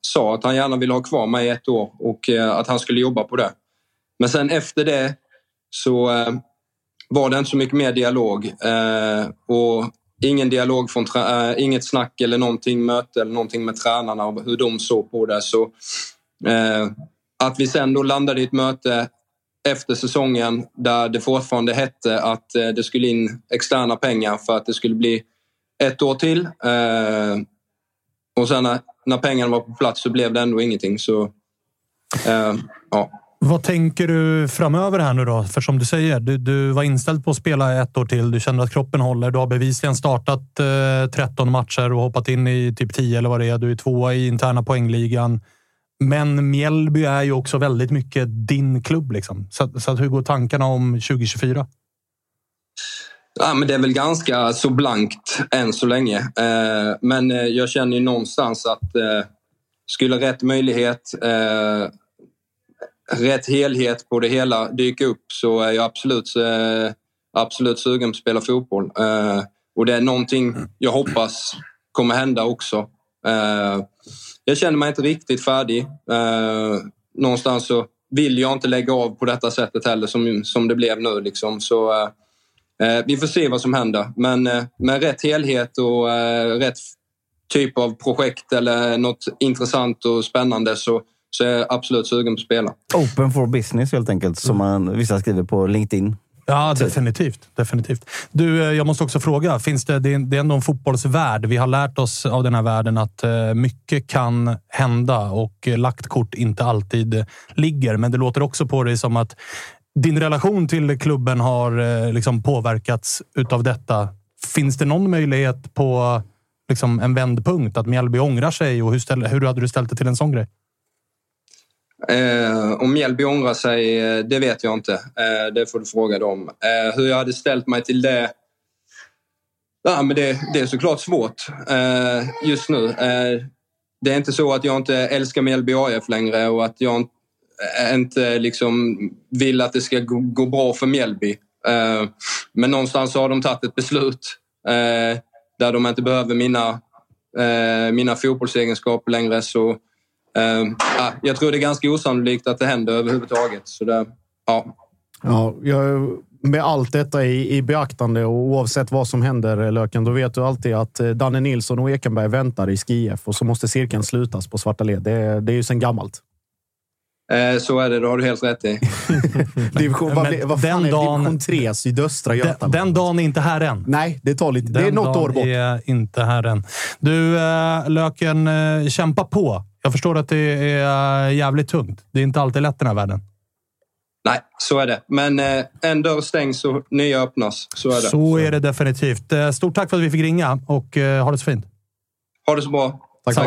sa att han gärna ville ha kvar mig 1 år och att han skulle jobba på det. Men sen efter det så var det inte så mycket mer dialog och ingen dialog från inget snack eller någonting möte eller någonting med tränarna och hur de såg på det. Så att vi sen då landade i ett möte efter säsongen där det fortfarande hette att det skulle in externa pengar för att det skulle bli 1 år till. Och sen när pengarna var på plats så blev det ändå ingenting. Så ja. Vad tänker du framöver här nu då? För som du säger, du var inställd på att spela 1 år till. Du känner att kroppen håller. Du har bevisligen startat 13 matcher och hoppat in i typ 10 eller vad det är. Du är 2 i interna poängligan. Men Mjällby är ju också väldigt mycket din klubb liksom. Så hur går tankarna om 2024? Ja, men det är väl ganska så blankt än så länge. Men jag känner ju någonstans att skulle rätt möjlighet... rätt helhet på det hela dyker upp så är jag absolut sugen på att spela fotboll. Och det är någonting jag hoppas kommer hända också. Jag känner mig inte riktigt färdig. Någonstans så vill jag inte lägga av på detta sättet heller som det blev nu. Liksom. Så, vi får se vad som händer. Men med rätt helhet och rätt typ av projekt eller något intressant och spännande så jag är absolut sugen på att spela. Open for business helt enkelt, som man vissa skriver på LinkedIn. Ja, definitivt. Du, jag måste också fråga, finns det är ändå en fotbollsvärld. Vi har lärt oss av den här världen att mycket kan hända och lagt kort inte alltid ligger. Men det låter också på dig som att din relation till klubben har liksom påverkats utav detta. Finns det någon möjlighet på liksom en vändpunkt att Mjällby ångrar sig? Och hur hade du ställt det till en sån grej? Om Mjällby ångrar sig, det vet jag inte. Det får du fråga dem. Hur jag hade ställt mig till det... Ja, men det är såklart svårt just nu. Det är inte så att jag inte älskar Mjällby AIF längre och att jag inte liksom vill att det ska gå bra för Mjällby. Men någonstans har de tagit ett beslut där de inte behöver mina fotbollsegenskaper längre, så... jag tror det är ganska osannolikt att det händer överhuvudtaget. Så det, ja, med allt detta i beaktande och oavsett vad som händer, Löken, då vet du alltid att Danne Nilsson och Ekenberg väntar i IF och så måste cirkeln slutas på Svarta led. Det är ju sen gammalt. Så är det, då har du helt rätt i. Division 3 sydöstra Götaland. Den dagen är inte här än. Nej, det tar lite. Det är något år bort. Den dagen är inte här än. Du, Löken, kämpa på. Jag förstår att det är jävligt tungt. Det är inte alltid lätt den här världen. Nej, så är det. Men en dörr stängs och nya öppnas. Så är det definitivt. Stort tack för att vi fick ringa och ha det så fint. Ha det så bra. Tack.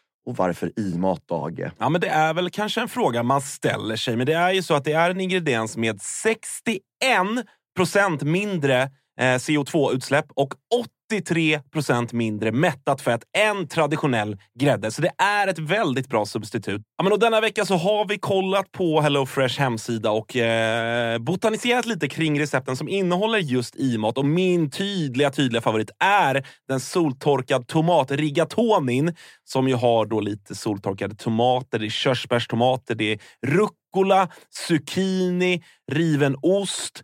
Och varför i-mat, Dage? Ja, men det är väl kanske en fråga man ställer sig. Men det är ju så att det är en ingrediens med 61% mindre CO2-utsläpp och 83% mindre mättat fett än traditionell grädde. Så det är ett väldigt bra substitut. Ja, men och denna vecka så har vi kollat på HelloFresh hemsida och botaniserat lite kring recepten som innehåller just imat. Och min tydliga favorit är den soltorkad tomat rigatonin, som ju har då lite soltorkade tomater, det är körsbärstomater, det är rucola, zucchini, riven ost.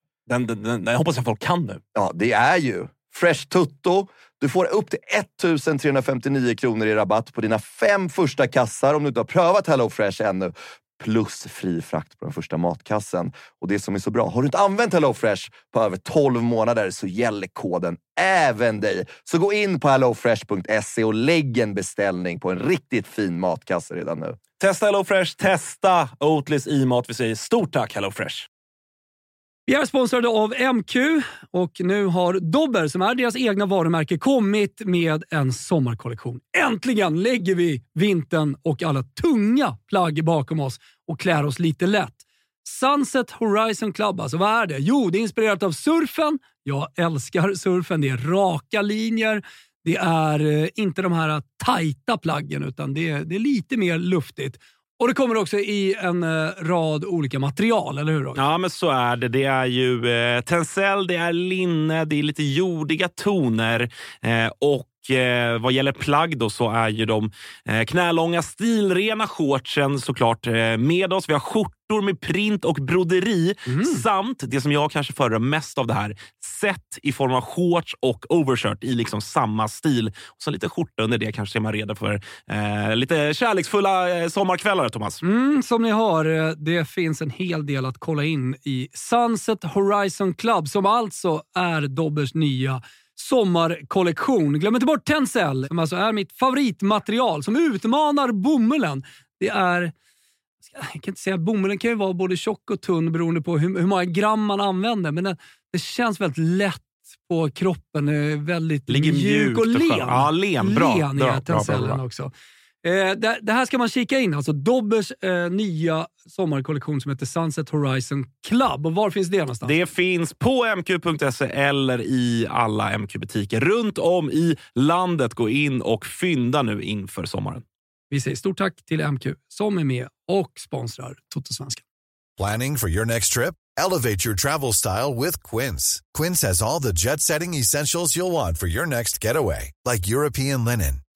Jag hoppas att folk kan nu. Ja, det är ju Fresh Tutto. Du får upp till 1359 kronor i rabatt på dina 5 första kassar om du inte har prövat HelloFresh ännu. Plus fri frakt på den första matkassen. Och det som är så bra, har du inte använt HelloFresh på över 12 månader så gäller koden även dig. Så gå in på hellofresh.se och lägg en beställning på en riktigt fin matkasse redan nu. Testa HelloFresh, testa Oatlys imat. Vi säger stort tack HelloFresh. Vi är sponsrade av MQ och nu har Dobber, som är deras egna varumärke, kommit med en sommarkollektion. Äntligen lägger vi vintern och alla tunga plagg bakom oss och klär oss lite lätt. Sunset Horizon Club, alltså vad är det? Jo, det är inspirerat av surfen. Jag älskar surfen, det är raka linjer. Det är inte de här tajta plaggen utan det är lite mer luftigt. Och det kommer också i en rad olika material, eller hur? Ja, men så är det. Det är ju tencel, det är linne, det är lite jordiga toner och vad gäller plagg då så är ju de knälånga stilrena shortsen såklart med oss. Vi har skjortor med print och broderi samt det som jag kanske föredrar mest av det här, set i form av shorts och overshirt i liksom samma stil. Och så lite skjorta under det, kanske är man redo för lite kärleksfulla sommarkvällar, Thomas. Som ni hör, det finns en hel del att kolla in i Sunset Horizon Club som alltså är Dobbers nya sommarkollektion. Glöm inte bort tencel, som alltså är mitt favoritmaterial som utmanar bomullen. Det är, jag kan inte säga, bomullen kan ju vara både tjock och tunn beroende på hur många gram man använder, men det känns väldigt lätt på kroppen, väldigt mjuk och len. Ja, len, bra. Len är tencelen också. Det här ska man kika in, alltså Dobbers nya sommarkollektion som heter Sunset Horizon Club. Och var finns det någonstans? Det finns på mq.se eller i alla MQ-butiker runt om i landet. Gå in och fynda nu inför sommaren. Vi säger stort tack till MQ som är med och sponsrar Totosvenskan. Planning for your next trip? Elevate your travel style with Quince. Quince has all the jet-setting essentials you'll want for your next getaway, like European linen,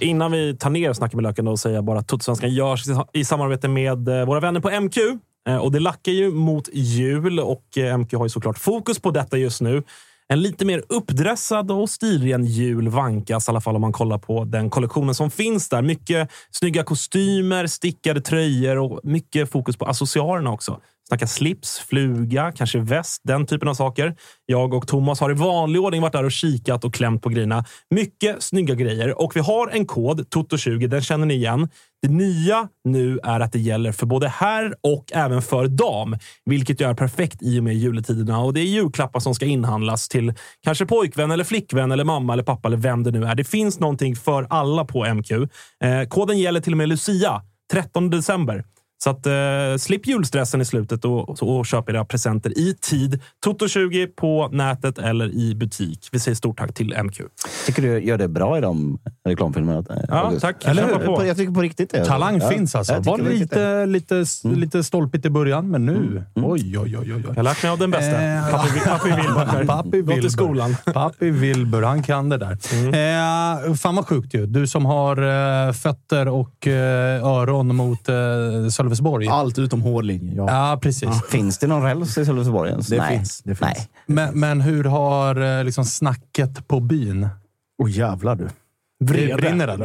Innan vi tar ner snacket med löken och säger bara att Totosvenskan görs i samarbete med våra vänner på MQ. Och det lackar ju mot jul och MQ har ju såklart fokus på detta just nu. En lite mer uppdressad och stilren jul vankas, i alla fall om man kollar på den kollektionen som finns där. Mycket snygga kostymer, stickade tröjor och mycket fokus på accessoarerna också. Snacka slips, fluga, kanske väst, den typen av saker. Jag och Thomas har i vanlig ordning varit där och kikat och klämt på grejerna. Mycket snygga grejer. Och vi har en kod, TOTO20, den känner ni igen. Det nya nu är att det gäller för både herr och även för dam. Vilket gör perfekt i och med juletiderna. Och det är julklappar som ska inhandlas till kanske pojkvän eller flickvän eller mamma eller pappa eller vem det nu är. Det finns någonting för alla på MQ. Koden gäller till och med Lucia, 13 december. Så att slipp julstressen i slutet och köp era presenter i tid. Toto20 på nätet eller i butik. Vi säger stort tack till MQ. Tycker du gör det bra i de reklamfilmerna? Ja, tack. Eller, jag tycker på riktigt det. Talang finns alltså. Det var lite stolpigt i början, men nu... Oj. Jag har lärt mig av den bästa. Pappi Wilbur. Gått i skolan. Pappi Wilbur, han kan det där. Fan vad sjukt ju. Du som har fötter och öron mot... Sölvesborg. Allt utom hårlinjen. Ja, precis. Ja. Finns det någon räls i Sölvesborg? Det finns. Nej. Men hur har liksom snacket på byn? Åh jävlar du.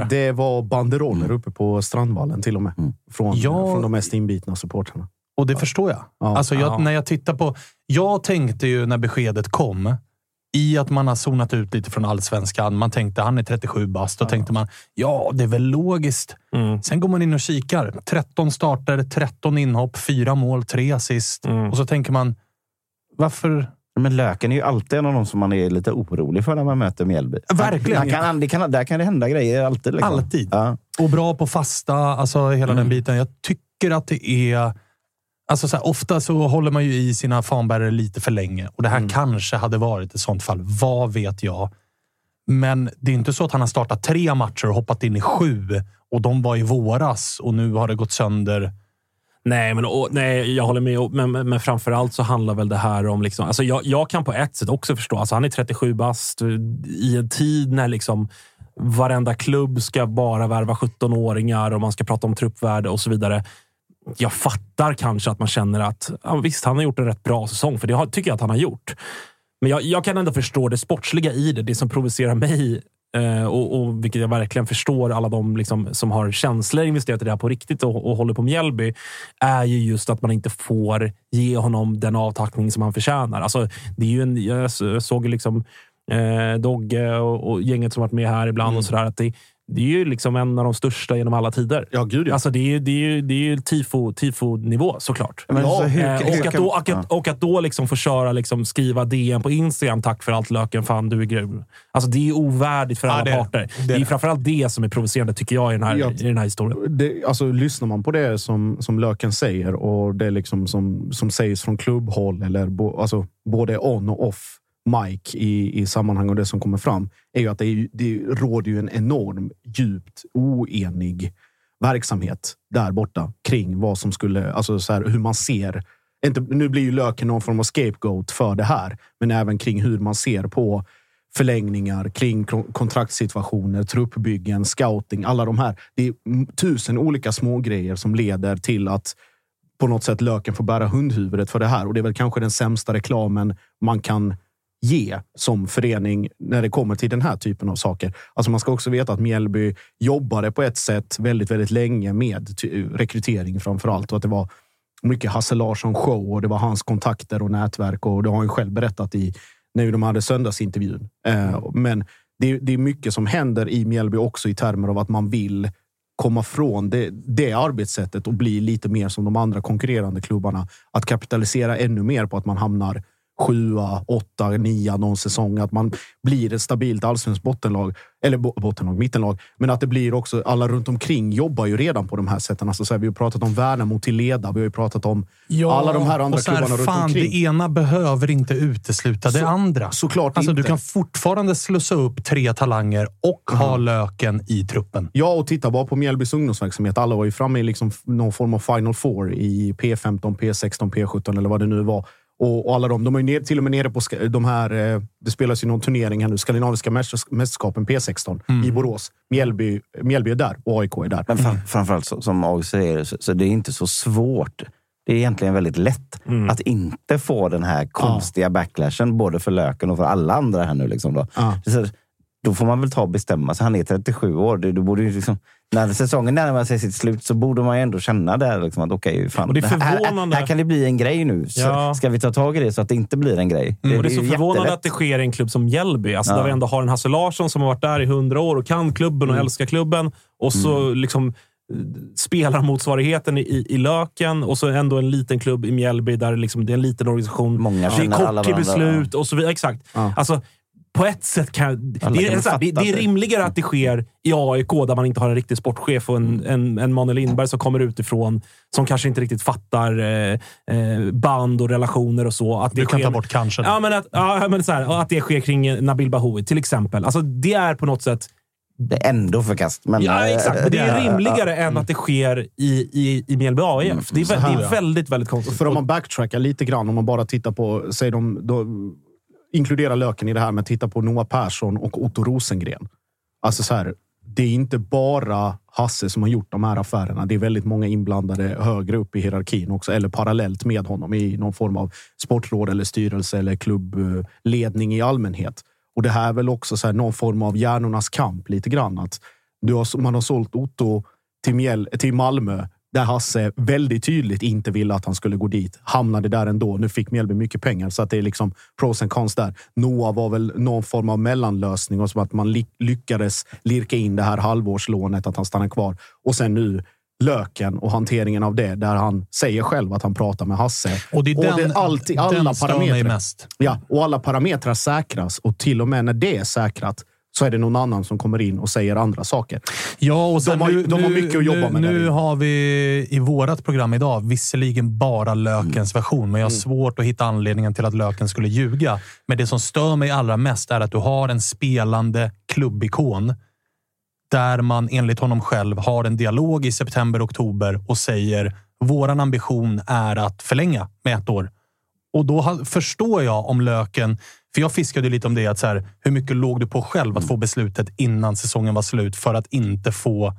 Det var banderoller uppe på Strandvallen till och med. Från de mest inbitna supporterna. Och det förstår jag. Ja. Alltså när jag tittar på... Jag tänkte ju när beskedet kom... I att man har zonat ut lite från allsvenskan. Man tänkte, han är 37 bast. Då tänkte man, det är väl logiskt. Sen går man in och kikar. 13 starter, 13 inhopp, 4 mål, 3 assist. Och så tänker man, varför... Men Löken är ju alltid en av de som man är lite orolig för när man möter Mjällby. Verkligen. Där kan det hända grejer alltid. Liksom. Alltid. Ja. Och bra på fasta, alltså hela den biten. Jag tycker att det är... Alltså så här, ofta så håller man ju i sina fanbärare lite för länge. Och det här kanske hade varit i sånt fall. Vad vet jag? Men det är inte så att han har startat 3 matcher och hoppat in i 7. Och de var i våras och nu har det gått sönder. Nej, jag håller med. Men framförallt så handlar väl det här om... Liksom, alltså jag kan på ett sätt också förstå. Alltså han är 37 bast i en tid när liksom... Varenda klubb ska bara värva 17-åringar och man ska prata om truppvärde och så vidare. Jag fattar kanske att man känner att visst, han har gjort en rätt bra säsong, för det tycker jag att han har gjort. Men jag kan ändå förstå det sportsliga i det som provocerar mig, och vilket jag verkligen förstår alla de liksom, som har känslor investerat i det här på riktigt och håller på Mjällby, är ju just att man inte får ge honom den avtackning som han förtjänar. Alltså, det är ju jag såg liksom Dogge och gänget som varit med här ibland och sådär, att det är ju liksom en av de största genom alla tider. Ja, gud ja. Alltså det är ju tifo-nivå såklart. Men så och att då liksom få köra, liksom skriva DM på Instagram, tack för allt Löken, fan du är grym. Alltså det är ovärdigt för alla parter. Det är ju framförallt det som är provocerande, tycker jag, i den här historien. Alltså lyssnar man på det som Löken säger, och det liksom som sägs från klubbhåll, eller alltså både on och off Mike i sammanhang, och det som kommer fram är ju att det råder ju en enorm, djupt oenig verksamhet där borta kring vad som skulle, alltså så här, hur man ser, inte, nu blir ju Löken någon form av scapegoat för det här, men även kring hur man ser på förlängningar, kring kontraktssituationer, truppbyggen, scouting, alla de här, det är 1000 olika små grejer som leder till att på något sätt Löken får bära hundhuvudet för det här, och det är väl kanske den sämsta reklamen man kan ge som förening när det kommer till den här typen av saker. Alltså man ska också veta att Mjällby jobbade på ett sätt väldigt, väldigt länge med rekrytering framförallt, och att det var mycket Hasse Larsson show, och det var hans kontakter och nätverk, och det har han själv berättat i när de hade söndagsintervjun. Men det är mycket som händer i Mjällby också i termer av att man vill komma från det arbetssättet och bli lite mer som de andra konkurrerande klubbarna. Att kapitalisera ännu mer på att man hamnar 7, 8, 9 någon säsong, att man blir ett stabilt allsvensk bottenlag, eller mittenlag, men att det blir också, alla runt omkring jobbar ju redan på de här sätten. Alltså så här, vi har pratat om Värnamo till Leda, vi har ju pratat om alla de här andra och så här, klubbarna runt omkring. Det ena behöver inte utesluta det andra. Såklart alltså, inte. Du kan fortfarande slussa upp 3 talanger och ha Löken i truppen. Ja, och titta bara på Mjällbys ungdomsverksamhet. Alla var ju framme i liksom någon form av Final Four i P15, P16, P17 eller vad det nu var. Och alla de är ju till och med nere på de här, det spelas ju någon turnering här nu, skandinaviska mästerskapen P16 i Borås. Mjällby är där och AIK är där. Men framförallt som AIK säger, så det är inte så svårt. Det är egentligen väldigt lätt att inte få den här konstiga backlashen, både för Löken och för alla andra här nu liksom då. Så, då får man väl ta och bestämma sig. Han är 37 år. Du borde ju liksom, när säsongen närmar sig sitt slut så borde man ju ändå känna det här, liksom, att okej, fan. Och det är förvånande. Här kan det bli en grej nu. Så ska vi ta tag i det så att det inte blir en grej? Och det är så förvånande att det sker i en klubb som Mjällby. Alltså där vi ändå har en Hasse Larsson som har varit där i 100 år och kan klubben och älskar klubben. Och så liksom spelar motsvarigheten i Löken, och så ändå en liten klubb i Mjällby där liksom, det är en liten organisation. Många, det är kock i beslut och så vidare. Exakt. Alltså på ett sätt kan det är rimligare att det sker i AIK där man inte har en riktig sportchef och en Manuel Lindberg som kommer utifrån som kanske inte riktigt fattar band och relationer och så att det kan ta bort kanske. Att det sker kring Nabil Bahoui till exempel. Alltså det är på något sätt det är ändå förkast. Men ja, exakt. Men det är rimligare än att det sker i Mjällby AIF. Det är väldigt, väldigt konstigt. För om man backtrackar lite grann, om man bara tittar på, säger de, då, inkludera löken i det här med att titta på Noah Persson och Otto Rosengren. Alltså så här, det är inte bara Hasse som har gjort de här affärerna. Det är väldigt många inblandade högre upp i hierarkin också. Eller parallellt med honom i någon form av sportråd eller styrelse eller klubbledning i allmänhet. Och det här är väl också så här någon form av hjärnornas kamp lite grann. Att man har sålt Otto till Malmö där Hasse väldigt tydligt inte ville att han skulle gå dit. Hamnade där ändå. Nu fick Mjällby mycket pengar så att det är liksom pros and cons där. Noah var väl någon form av mellanlösning och så att man lyckades lirka in det här halvårslånet att han stannar kvar. Och sen nu löken och hanteringen av det där han säger själv att han pratar med Hasse. Och det är alla parametrar. Mest. Ja, och alla parametrar säkras och till och med när det är säkrat så är det någon annan som kommer in och säger andra saker. Ja, och sen de har mycket att jobba med. Nu har vi i vårat program idag visserligen bara lökens version, men jag har svårt att hitta anledningen till att löken skulle ljuga. Men det som stör mig allra mest är att du har en spelande klubbikon där man enligt honom själv har en dialog i september-oktober och säger våran ambition är att förlänga med ett år. Och då förstår jag om löken, för jag fiskade lite om det, att så här, hur mycket låg du på själv att få beslutet innan säsongen var slut för att inte få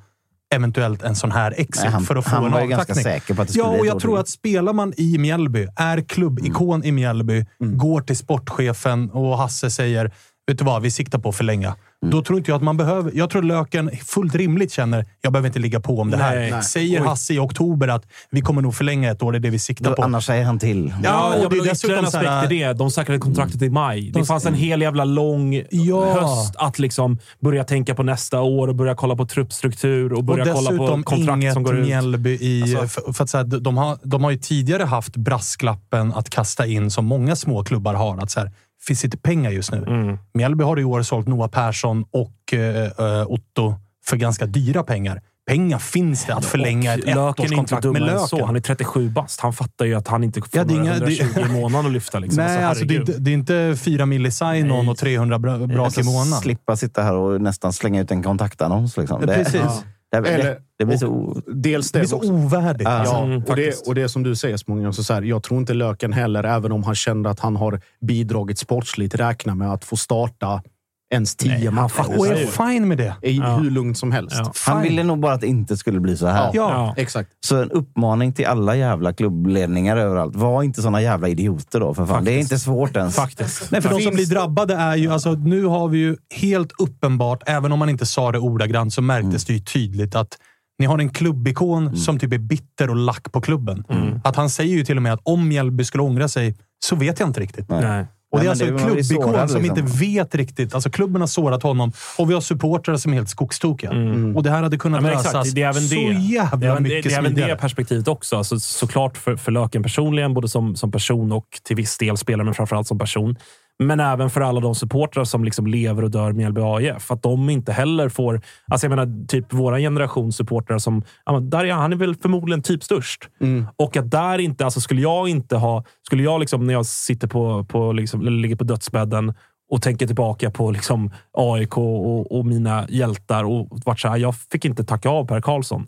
eventuellt en sån här exit. Nej, för att få en avtackning. Han var ganska säker på att det skulle bli. Ja, och jag tror att spelar man i Mjällby, är klubbikon i Mjällby, går till sportchefen och Hasse säger, vet du vad, vi siktar på att förlänga. Då tror inte jag att man behöver... Jag tror löken fullt rimligt känner jag behöver inte ligga på om det här. Nej. Säger Hasse i oktober att vi kommer nog förlänga ett år, det är det vi siktar på. Annars säger han till. Ja, och det är dessutom så här... Det. De säkrade kontraktet i maj. Det fanns en hel jävla lång höst att liksom börja tänka på nästa år och börja kolla på truppstruktur och börja kolla på kontrakt som går ut. Mjällby i... Alltså. För att så här, de har ju tidigare haft brasklappen att kasta in som många små klubbar har. Att så här, finns inte pengar just nu. Mjällby har i år sålt Noah Persson och Otto för ganska dyra pengar. Pengar finns det att förlänga ett ettårskontrakt med löken. Så. Han är 37 bast. Han fattar ju att han inte får några 120 i månaden att lyfta. Liksom. Nej, alltså, det är inte 4 mil i sign-on och 300 brak i månaden. Slippa sitta här och nästan slänga ut en kontaktannons. Liksom. Ja, precis. Det blir så, dels det blir så ovärdigt. Ja, och det som du säger Småningom, så här, jag tror inte löken heller, även om han kände att han har bidragit sportsligt, räkna med att få starta ens 10 matcher. Och är fine med det. Hur lugnt som helst. Ja. Han ville nog bara att det inte skulle bli så här. Ja, exakt. Så en uppmaning till alla jävla klubbledningar överallt. Var inte såna jävla idioter då, för fan. Det är inte svårt ens. Faktiskt. Nej, för de som blir drabbade är ju... Alltså, nu har vi ju helt uppenbart, även om man inte sa det ordagrant, så märktes det ju tydligt att ni har en klubbikon som typ är bitter och lack på klubben. Att han säger ju till och med att om Mjällby skulle ångra sig så vet jag inte riktigt. Nej. Och det är alltså en klubbikon som inte vet riktigt. Alltså klubben har sårat honom. Och vi har supportrar som är helt skogstokiga. Och det här hade kunnat lösas så jävla mycket smidigare. Det är även det perspektivet också. Alltså, såklart för löken personligen. Både som person och till viss del spelare. Men framförallt som person. Men även för alla de supportrar som liksom lever och dör med LBAF. Att de inte heller får... Alltså jag menar, typ våra generation supportrar som... Där är han är väl förmodligen typ störst. Och att där inte... Alltså skulle jag inte ha... Skulle jag liksom, när jag sitter på liksom, eller ligger på dödsbädden och tänker tillbaka på liksom AIK och mina hjältar och vart så här, jag fick inte tacka av Per Karlsson.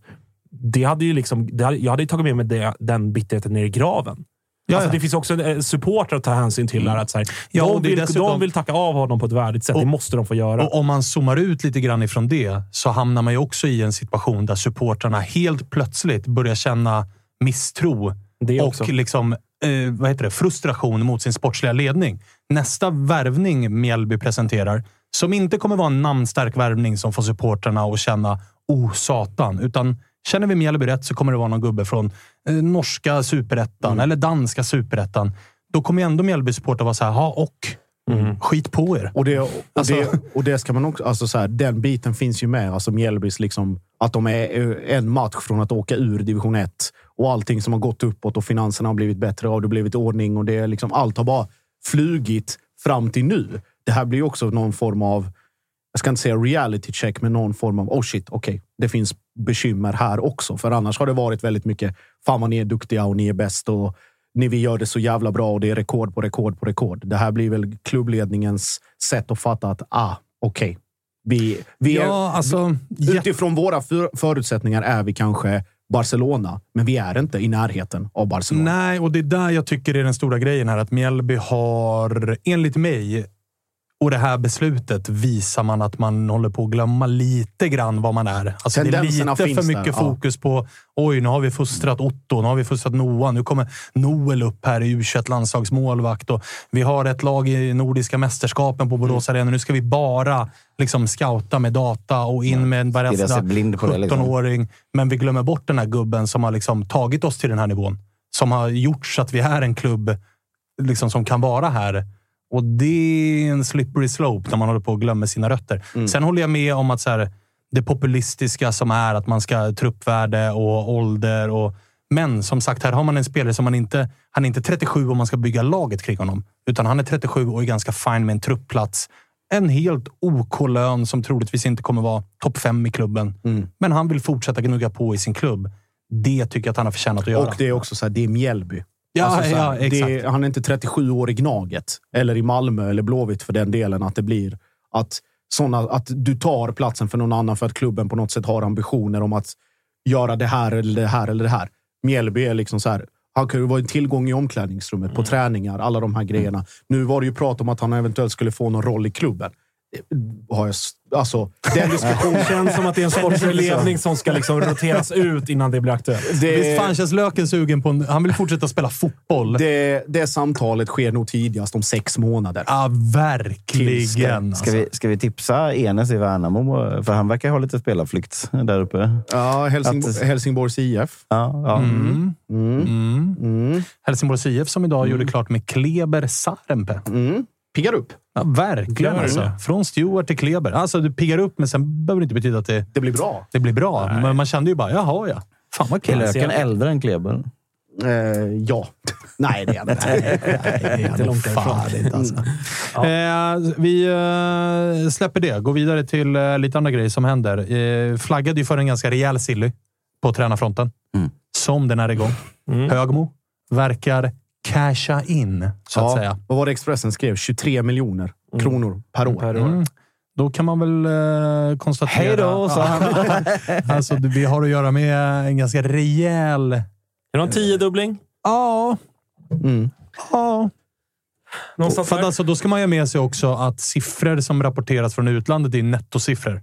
Det hade ju liksom... Jag hade ju tagit med mig den bitterheten ner i graven. Ja, alltså, det finns också en support att ta hänsyn till här, att så här, de vill tacka av honom på ett värdigt sätt, det måste de få göra. Och om man zoomar ut lite grann ifrån det så hamnar man ju också i en situation där supporterna helt plötsligt börjar känna misstro och liksom, frustration mot sin sportsliga ledning. Nästa värvning Mjällby presenterar, som inte kommer vara en namnstark värvning som får supporterna att känna satan, utan känner vi Mjällby rätt så kommer det vara någon gubbe från norska superettan eller danska superettan. Då kommer ju ändå Mjällby-supportrar vara så här, skit på er. Och det ska man också, alltså så här, den biten finns ju med. Alltså Mjällbys liksom, att de är en match från att åka ur division 1 och allting som har gått uppåt och finanserna har blivit bättre och det har blivit ordning och det är liksom, allt har bara flugit fram till nu. det här blir ju också någon form av, jag ska inte säga reality check, men någon form av, oh shit, okej, det finns bekymmer här också. För annars har det varit väldigt mycket, fan vad ni är duktiga och ni är bäst och ni vi gör det så jävla bra och det är rekord på rekord på rekord. Det här blir väl klubbledningens sätt att fatta att, okej. Vi är, utifrån våra förutsättningar är vi kanske Barcelona, men vi är inte i närheten av Barcelona. Nej, och det är där jag tycker är den stora grejen här, att Mjällby har, enligt mig, och det här beslutet visar man att man håller på att glömma lite grann vad man är. Alltså det är lite för mycket fokus på, oj, nu har vi fostrat Otto, nu har vi fostrat Noah, nu kommer Noel upp här i U21 landslagsmålvakt och vi har ett lag i nordiska mästerskapen på Borås Arena, nu ska vi bara liksom scouta med data och in med en varenda 17-åring, men vi glömmer bort den här gubben som har liksom tagit oss till den här nivån, som har gjort så att vi är en klubb liksom som kan vara här. Och det är en slippery slope när man håller på att glömma sina rötter. Mm. Sen håller jag med om att så här, det populistiska som är att man ska truppvärde och ålder. Och, men som sagt, här har man en spelare som han är inte 37 och man ska bygga laget kring honom. Utan han är 37 och är ganska fin med en truppplats. En helt OK-lön som troligtvis inte kommer vara topp 5 i klubben. Mm. Men han vill fortsätta gnugga på i sin klubb. Det tycker jag att han har förtjänat att göra. Och det är också så här, det är Mjällby. Ja, alltså såhär, ja, exakt. Det, han är inte 37 år i Gnaget eller i Malmö eller Blåvitt för den delen, att det blir att du tar platsen för någon annan för att klubben på något sätt har ambitioner om att göra det här eller det här eller det här. Mjällby är liksom så här, han kan ju vara en tillgång i omklädningsrummet, på träningar, alla de här grejerna. Nu var det ju prat om att han eventuellt skulle få någon roll i klubben. Den diskussionen känns som att det är en sportledning som ska liksom roteras ut innan det blir aktuellt. Visst fan känns Löken sugen på han vill fortsätta spela fotboll. Det samtalet sker nog tidigast om 6 månader. Ja, verkligen. Ska vi tipsa Enes i Värnamo? För han verkar ha lite spelarflykt där uppe. Ja, Helsingborgs IF. Ja. Mm. Helsingborgs IF som idag gjorde klart med Kleber Saarenpää. Mm. Piggar upp. Ja, verkligen alltså. Från Stewart till Kleber. Alltså du piggar upp, men sen behöver det inte betyda att det blir bra. Det blir bra. Nej. Men man kände ju bara, jaha. Fan vad kul. Löken äldre än Kleber. Ja. Nej, det är det. Nej, det är långt farligt alltså. Vi släpper det. Går vidare till lite andra grejer som händer. Flaggade ju för en ganska rejäl silly på tränarfronten. Som den är igång. Högmo verkar casha in, så att säga. Vad var det Expressen skrev? 23 miljoner kronor per år. Då kan man väl konstatera... Hej då! Alltså, vi har att göra med en ganska rejäl... Är det någon 10-dubbling? Ja. Ja. För att alltså, då ska man ju med sig också att siffror som rapporteras från utlandet är nettosiffror.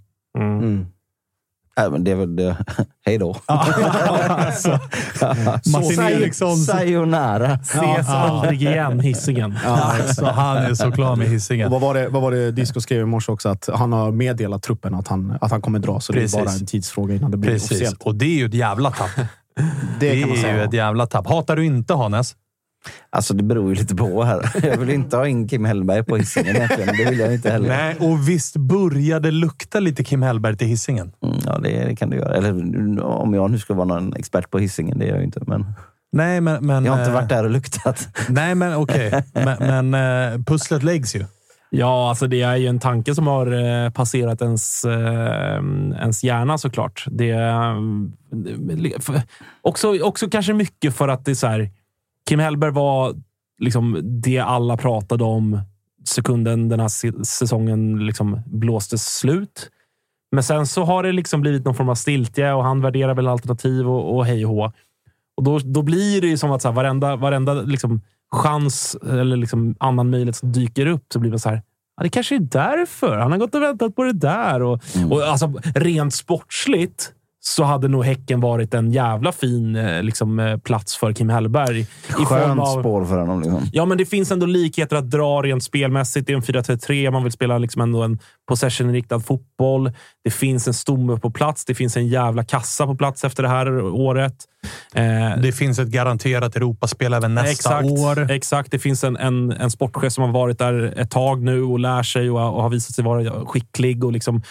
Men det var det. Hej då. Alltså. Sayonara. Ses aldrig igen, Hissingen. Så han är så klar med Hissingen. Och vad var det Disco skrev i morse också? Att han har meddelat truppen att han kommer dra. Så det är bara en tidsfråga innan det blir officiellt. Och det är ju ett jävla tapp. Det kan man säga. Är ju ett jävla tapp. Hatar du inte, Hannes? Alltså det beror ju lite på här. Jag vill inte ha in Kim Hellberg på Hissingen egentligen. Det vill jag inte heller. Nej, och visst började lukta lite Kim Hellberg till Hissingen. Ja, det kan du göra. Eller om jag nu skulle vara någon expert på Hissingen, det är jag ju inte. Men... Nej, men jag har inte varit där och luktat. Nej, men okej. Men pusslet läggs ju. Ja, alltså det är ju en tanke som har passerat ens hjärna såklart. Det är också kanske mycket för att det är så här... Kim Hellberg var liksom det alla pratade om sekunden den här säsongen liksom blåstes slut. Men sen så har det liksom blivit någon form av stiltje och han värderar väl alternativ och hej och hå. Och då blir det ju som att så här, varenda liksom chans eller liksom annan möjlighet som dyker upp så blir det så här, det kanske är därför. Han har gått och väntat på det där. Och alltså, rent sportsligt... så hade nog Häcken varit en jävla fin liksom, plats för Kim Hellberg. Skönt spår för honom. Liksom. Ja, men det finns ändå likheter att dra rent spelmässigt. Det är en 4-3-3. Man vill spela liksom ändå en possession-riktad fotboll. Det finns en stomme på plats. Det finns en jävla kassa på plats efter det här året. Det finns ett garanterat Europaspel även nästa år. Exakt. Det finns en sportchef som har varit där ett tag nu och lär sig och har visat sig vara skicklig. Och liksom...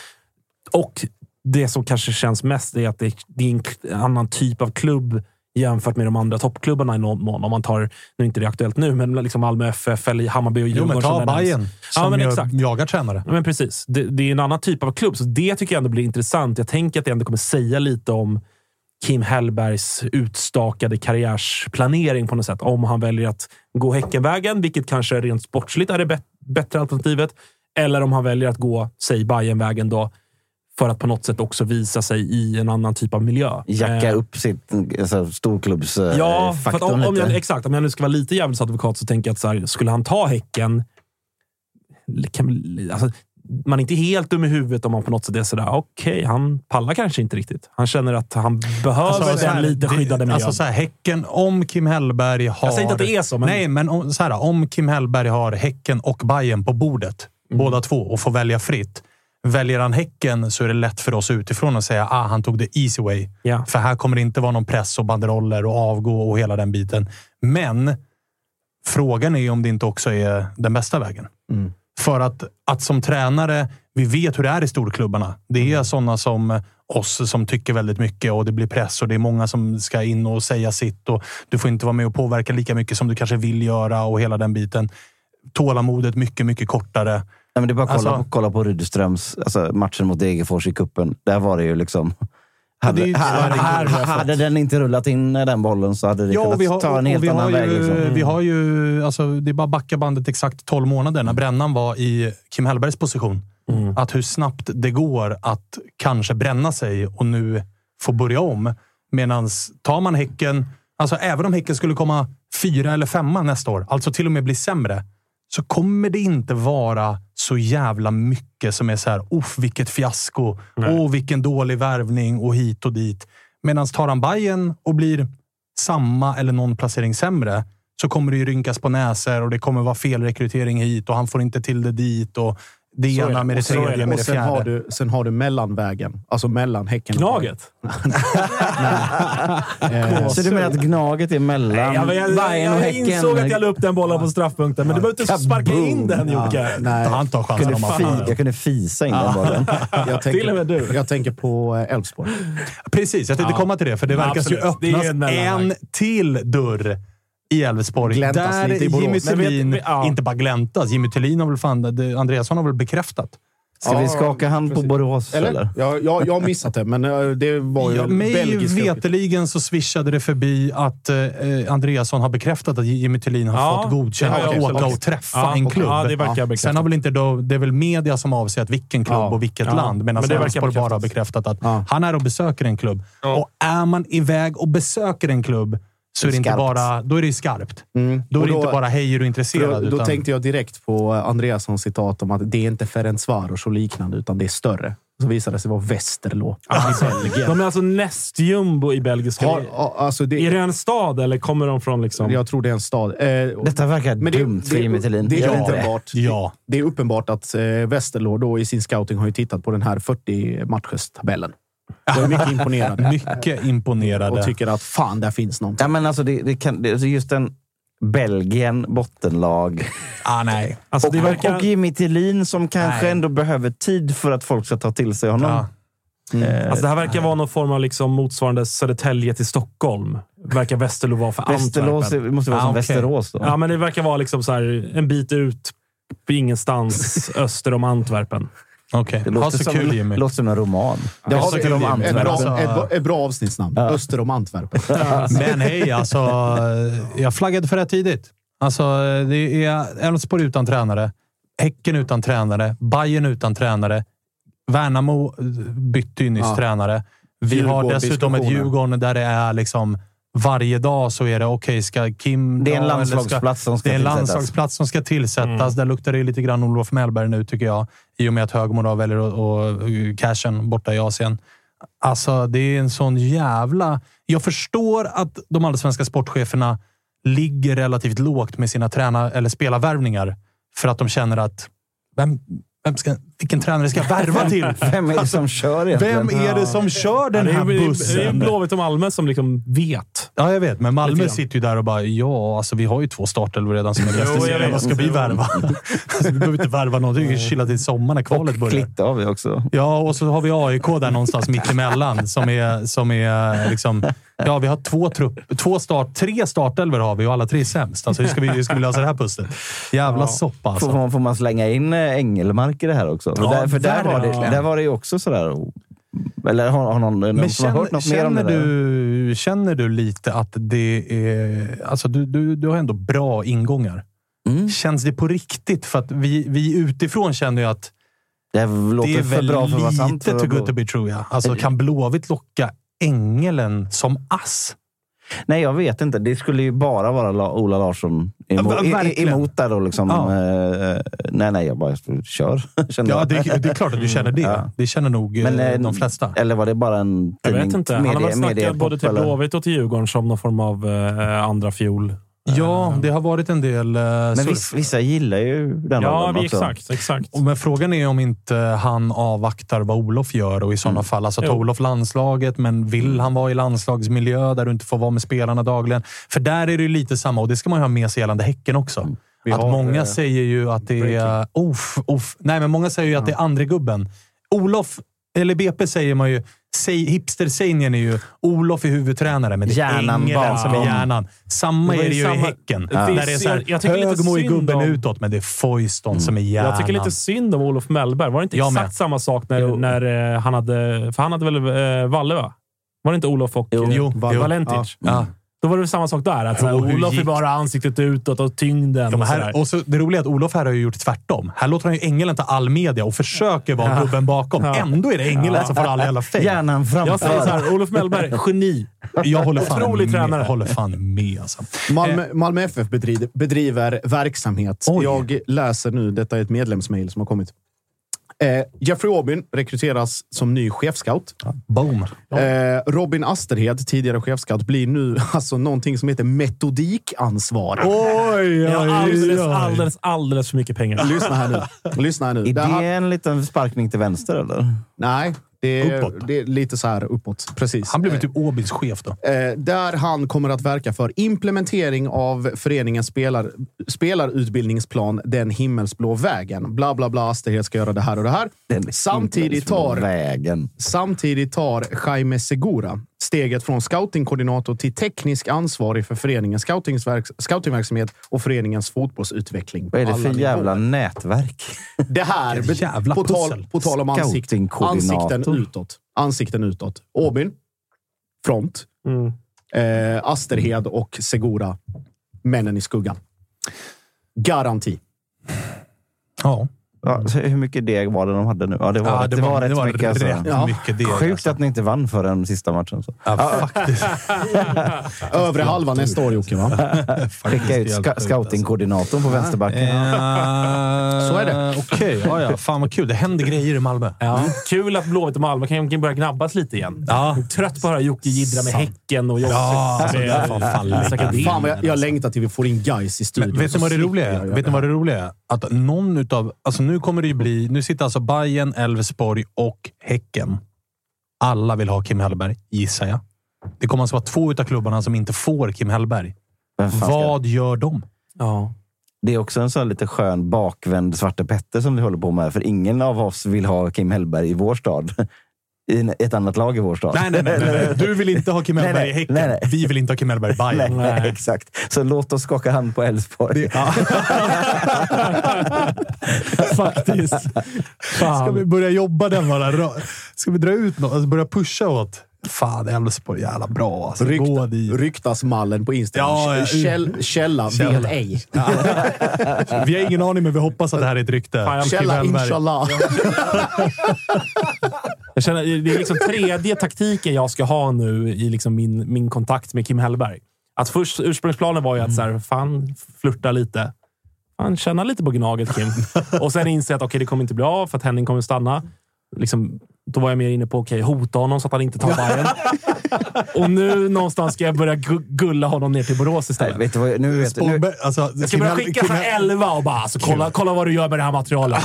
och det som kanske känns mest är att det är en annan typ av klubb jämfört med de andra toppklubbarna i någon mån. Om man tar, nu inte det aktuellt nu, men liksom Malmö FF eller Hammarby och Djurgården. Jo, men ta Bajen som jagar tränare. Men precis, det är en annan typ av klubb. Så det tycker jag ändå blir intressant. Jag tänker att det ändå kommer säga lite om Kim Hellbergs utstakade karriärsplanering på något sätt. Om han väljer att gå Häckenvägen, vilket kanske rent sportsligt är det bättre alternativet. Eller om han väljer att gå, säg Bajenvägen då, för att på något sätt också visa sig i en annan typ av miljö. Jacka upp sitt alltså, storklubbsfaktorn. Ja, för att om jag nu ska vara lite jävligt advokat så tänker jag att så här, skulle han ta Häcken... man är inte helt dum i huvudet om man på något sätt är sådär, okej, han pallar kanske inte riktigt. Han känner att han behöver den lite skyddade miljön. Alltså såhär, Häcken, om Kim Hellberg har... Jag säger inte att det är så, men... Nej, men om Kim Hellberg har Häcken och Bajen på bordet, båda två, och får välja fritt. Väljer han Häcken så är det lätt för oss utifrån att säga, han tog det easy way. Yeah. För här kommer det inte vara någon press och banderoller och avgå och hela den biten. Men frågan är om det inte också är den bästa vägen. Mm. För att som tränare, vi vet hur det är i storklubbarna. Det är sådana som oss som tycker väldigt mycket och det blir press och det är många som ska in och säga sitt och du får inte vara med och påverka lika mycket som du kanske vill göra och hela den biten. Tålamodet mycket, mycket kortare. Nej, men det är bara att kolla på Rydströms matchen mot Degerfors i kuppen. Där var det ju liksom... Hade den inte rullat in den bollen så hade det kunnat ta en helt annan väg. Vi har ju, det är bara backa bandet exakt 12 månader när brännan var i Kim Hellbergs position. Mm. Att hur snabbt det går att kanske bränna sig och nu få börja om. Medans tar man Häcken, även om Häcken skulle komma 4 eller 5 nästa år, alltså till och med bli sämre, så kommer det inte vara så jävla mycket som är så här, vilket fiasko, vilken dålig värvning och hit och dit. Medan tar han Bajen och blir samma eller någon placering sämre så kommer det ju rynkas på näser och det kommer vara fel rekrytering hit och han får inte till det dit och det ena med det tredje med det fjärde. Sen har du mellanvägen, mellan Häcken. Gnaget? Nej. Så du menar att Gnaget är mellan Bajen och Häcken? Jag insåg att jag la upp den bollen på straffpunkten, men du behöver inte sparka in den, Jocke. Nej, han tar chansen om han... Jag kunde fisa in den bollen. Jag tänker på Elfsborg. Precis, jag tänkte komma till det, för det verkar ju öppnas en till dörr i Elfsborg. Gläntas där Jimmy Thelin inte bara gläntas. Jimmy Thelin har väl Andrésson har väl bekräftat. Ska vi skaka hand på Borås eller? Jag har missat det, men det var ju belgisk. Mig veteligen så swishade det förbi att Andrésson har bekräftat att Jimmy Thelin har fått godkänt att åka och träffa en klubb. Ja, det verkar bekräftat. Sen har väl inte då, det är väl media som avser att vilken klubb och vilket land, men det verkar bara har bekräftat att han är och besöker en klubb. Och är man iväg och besöker en klubb så är det inte bara, då är det skarpt. Mm. Då är det inte bara hej, är du intresserad? Då tänkte jag direkt på Andréssons citat om att det är inte Ferencvaros och liknande utan det är större. Så visade det sig vara Westerlo i Belgien. De är näst jumbo i Belgisk. Är det en stad eller kommer de från liksom... Jag tror det är en stad. Detta verkar dumt för Jimmy Thelin. Det är uppenbart att Westerlo då i sin scouting har ju tittat på den här 40-matchstabellen. De är mycket imponerade och tycker att fan, där finns någonting. Ja, men just en Belgien bottenlag. Nej. Det verkar... och Jimmy Thelin som kanske ändå behöver tid för att folk ska ta till sig honom. Ja. Det här verkar vara någon form av motsvarande Södertälje till Stockholm. Verkar Västerlo vara för Antwerpen. Det måste vara som Västerås då. Ja, men det verkar vara en bit ut på ingenstans öster om Antwerpen. Okej. Det låter som en roman. Det har vi om Antwerpen. Ett bra avsnittsnamn. Ja. Öster om Antwerpen. Men hej, jag flaggade för det tidigt. Det är Elfsborg utan tränare. Häcken utan tränare. Bajen utan tränare. Värnamo bytte ju nyss tränare. Vi har dessutom ett Djurgården där det är varje dag så är det ska Kim... Det är en landslagsplats som ska tillsättas. Där luktar det lite grann Olof Mellberg nu tycker jag. I och med att Högmo då väljer och cashen borta i Asien. Det är en sån jävla... Jag förstår att de allsvenska sportcheferna ligger relativt lågt med sina tränare eller spelarvärvningar. För att de känner att... Vem ska vilken tränare ska värva till? Vem är det som kör egentligen? Vem är det som kör den här bussen? Det är Blåvitt och Malmö som liksom vet. Ja, jag vet. Men Malmö sitter ju där och bara, ja, alltså vi har ju 2 startelver redan som är bäst. Vad ska vi värva? Alltså, vi behöver inte värva någonting. Vi kan chilla till sommaren när kvalet börjar. Och Klitta har vi också. Ja, och så har vi AIK där någonstans mittemellan som är liksom... Ja, vi har 3 startelver har vi och alla 3 är sämst. Alltså, hur ska vi lösa det här pusslet? Jävla soppa alltså. Får man slänga in Engelmark i det här också? Ja, där var det ju också sådär... Eller har någon som har hört något mer om det där? Känner du lite att det är... Alltså, du har ändå bra ingångar. Mm. Känns det på riktigt? För att vi utifrån känner ju att... Det är väl bra för lite sant, to good to be true, ja. Alltså, kan Blåvitt locka Ängelen som ass? Nej, jag vet inte. Det skulle ju bara vara Ola Larsson emot där då liksom. Ja. Nej, jag bara kör. Ja, det är klart att du känner det. Ja. Det känner nog de flesta. Eller var det bara en tidning? Jag vet inte. Han har väl snackat både till Blåvitt och till Djurgården som någon form av andra fjol. Ja, det har varit en del surf. Men vissa gillar ju den rollen också. Exakt. Men frågan är om inte han avvaktar vad Olof gör och i sådana fall. Alltså tar Olof landslaget, men vill han vara i landslagsmiljö där du inte får vara med spelarna dagligen? För där är det ju lite samma, och det ska man ju ha med sig gällande Häcken också. Att många säger ju att det är... Nej, men många säger ju att det är andre gubben. Olof, eller BP säger man ju... Hipster-sägningen är ju Olof är huvudtränare, men det är Ängelen som är hjärnan. Samma är det ju i Häcken. Där det är så här, Högmo är gubben utåt, men det är Foyston som är hjärnan. Jag tycker lite synd om Olof Mellberg. Var det inte exakt samma sak när han hade... För han hade väl Valle, va? Var det inte Olof och Valentic? Ja. Då var det samma sak där. Att såhär, Olof är bara ansiktet utåt och tyngden. Och så det roliga är att Olof här har ju gjort tvärtom. Här låter han ju Ängelen ta all media och försöker vara gubben bakom. Ja. Ändå är det Ängelen som får alla jävla fejl. Hjärnan framför. Jag säger såhär, Olof Mellberg, geni. Jag håller fan med. Alltså. Malmö FF bedriver verksamhet. Oj. Jag läser nu, detta är ett medlemsmail som har kommit. Jeffrey Aubyn rekryteras som ny chefscout. Boom. Robin Asterhed, tidigare chefscout, blir nu alltså någonting som heter metodikansvarig. Alldeles för mycket pengar. Lyssna här nu. Är det en liten sparkning till vänster eller? Nej, det är lite så här uppåt. Precis. Han blev typ Åbys chef då. Där han kommer att verka för implementering av föreningens spelarutbildningsplan Den himmelsblå vägen. Bla bla bla, Asterhed ska göra det här och det här. Samtidigt tar Jaime Segura steget från scoutingkoordinator till teknisk ansvarig för föreningens scoutingverksamhet och föreningens fotbollsutveckling. Vad är det för jävla nätverk? Det här, på tal om ansikten utåt. Aubyn, front. Asterhed och Segura, männen i skuggan. Garanti. Ja. Ja, så hur mycket deg var det de hade nu? Ja, det var rätt mycket deg. Sjukt alltså. Att ni inte vann för den sista matchen. Så. Ja, faktiskt. Övre halvan nästa år, Jocke, va? Skicka ut scoutingkoordinatorn på vänsterbacken. Så är det. Okej, ja. Fan vad kul. Det händer grejer i Malmö. Ja. Kul att Blåvitt och Malmö kan börja gnabbas lite igen. Ja. Trött på att höra Jocke jiddra med Häcken och Jocke. Ja, så det är fan vad jag längtar till vi får in guys i studion. Vet du vad det roliga är? Att någon utav... Alltså nu kommer det ju bli... Nu sitter alltså Bajen, Elfsborg och Häcken. Alla vill ha Kim Hellberg, gissar jag. Det kommer alltså vara 2 utav klubbarna som inte får Kim Hellberg. Vad gör de? Ja. Det är också en sån lite skön bakvänd Svarte Petter som vi håller på med. För ingen av oss vill ha Kim Hellberg i vår stad. I ett annat lag i vår stad. Nej. Du vill inte ha Kim Hellberg i Häcken. Nej. Vi vill inte ha Kim Hellberg i Bajen. Nej, exakt. Så låt oss skaka hand på Elfsborg. Faktiskt. Fan. Ska vi börja jobba den bara? Ska vi dra ut något? Alltså börja pusha åt? Fan, Elfsborg, jävla bra. Alltså, ryktas mallen på Instagram. Ja. Källa. Vet ej. Ja. Vi har ingen aning, men vi hoppas att det här är ett rykte. Fan, källa, inshallah. Jag känner, det är liksom tredje taktiken jag ska ha nu i liksom min kontakt med Kim Hellberg. Att först, ursprungsplanen var ju att så här, fan, flirta lite. Fan, känna lite på gnaget, Kim. Och sen inser jag att okej, det kommer inte bli av för att Henning kommer stanna. Liksom, då var jag mer inne på, hota honom så att han inte tar Bajen. Och nu någonstans ska jag börja gulla honom ner till Borås istället. Nej, vet du vad, nu vet Spårberg, nu. Alltså, jag ska börja skicka från 11 och bara alltså, kolla vad du gör med det här materialet.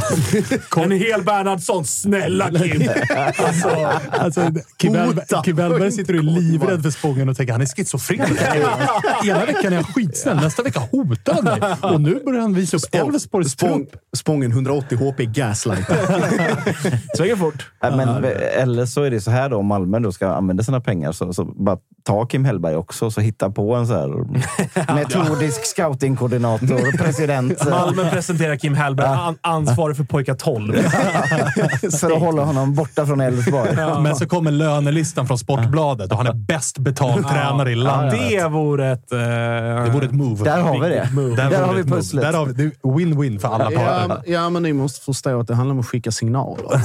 En hel Bernhardsson, snälla Kim. Alltså Kibelberg sitter ju livrädd för Spången och tänker han är schizofren. Ena veckan är han skitsnäll, nästa vecka hotar han mig. Och nu börjar han visa upp Elfsborgs trupp. Spången 180 HP gaslight. Svänger fort. Men, eller så är det så här då, om Malmö då ska använda sina pengar så bara ta Kim Hellberg också, så hitta på en så här metodisk scoutingkoordinator, president. Malmö presenterar Kim Hellberg, ansvarig för pojka 12. För att hålla honom borta från Elfsborg. Ja. Men så kommer lönelistan från Sportbladet och han är bäst betald tränare i landet. Det vore ett move. Där har vi det. Där har vi pusslet. Där har vi det, win-win för alla parter. Ja, men ni måste förstå att det handlar om att skicka signaler.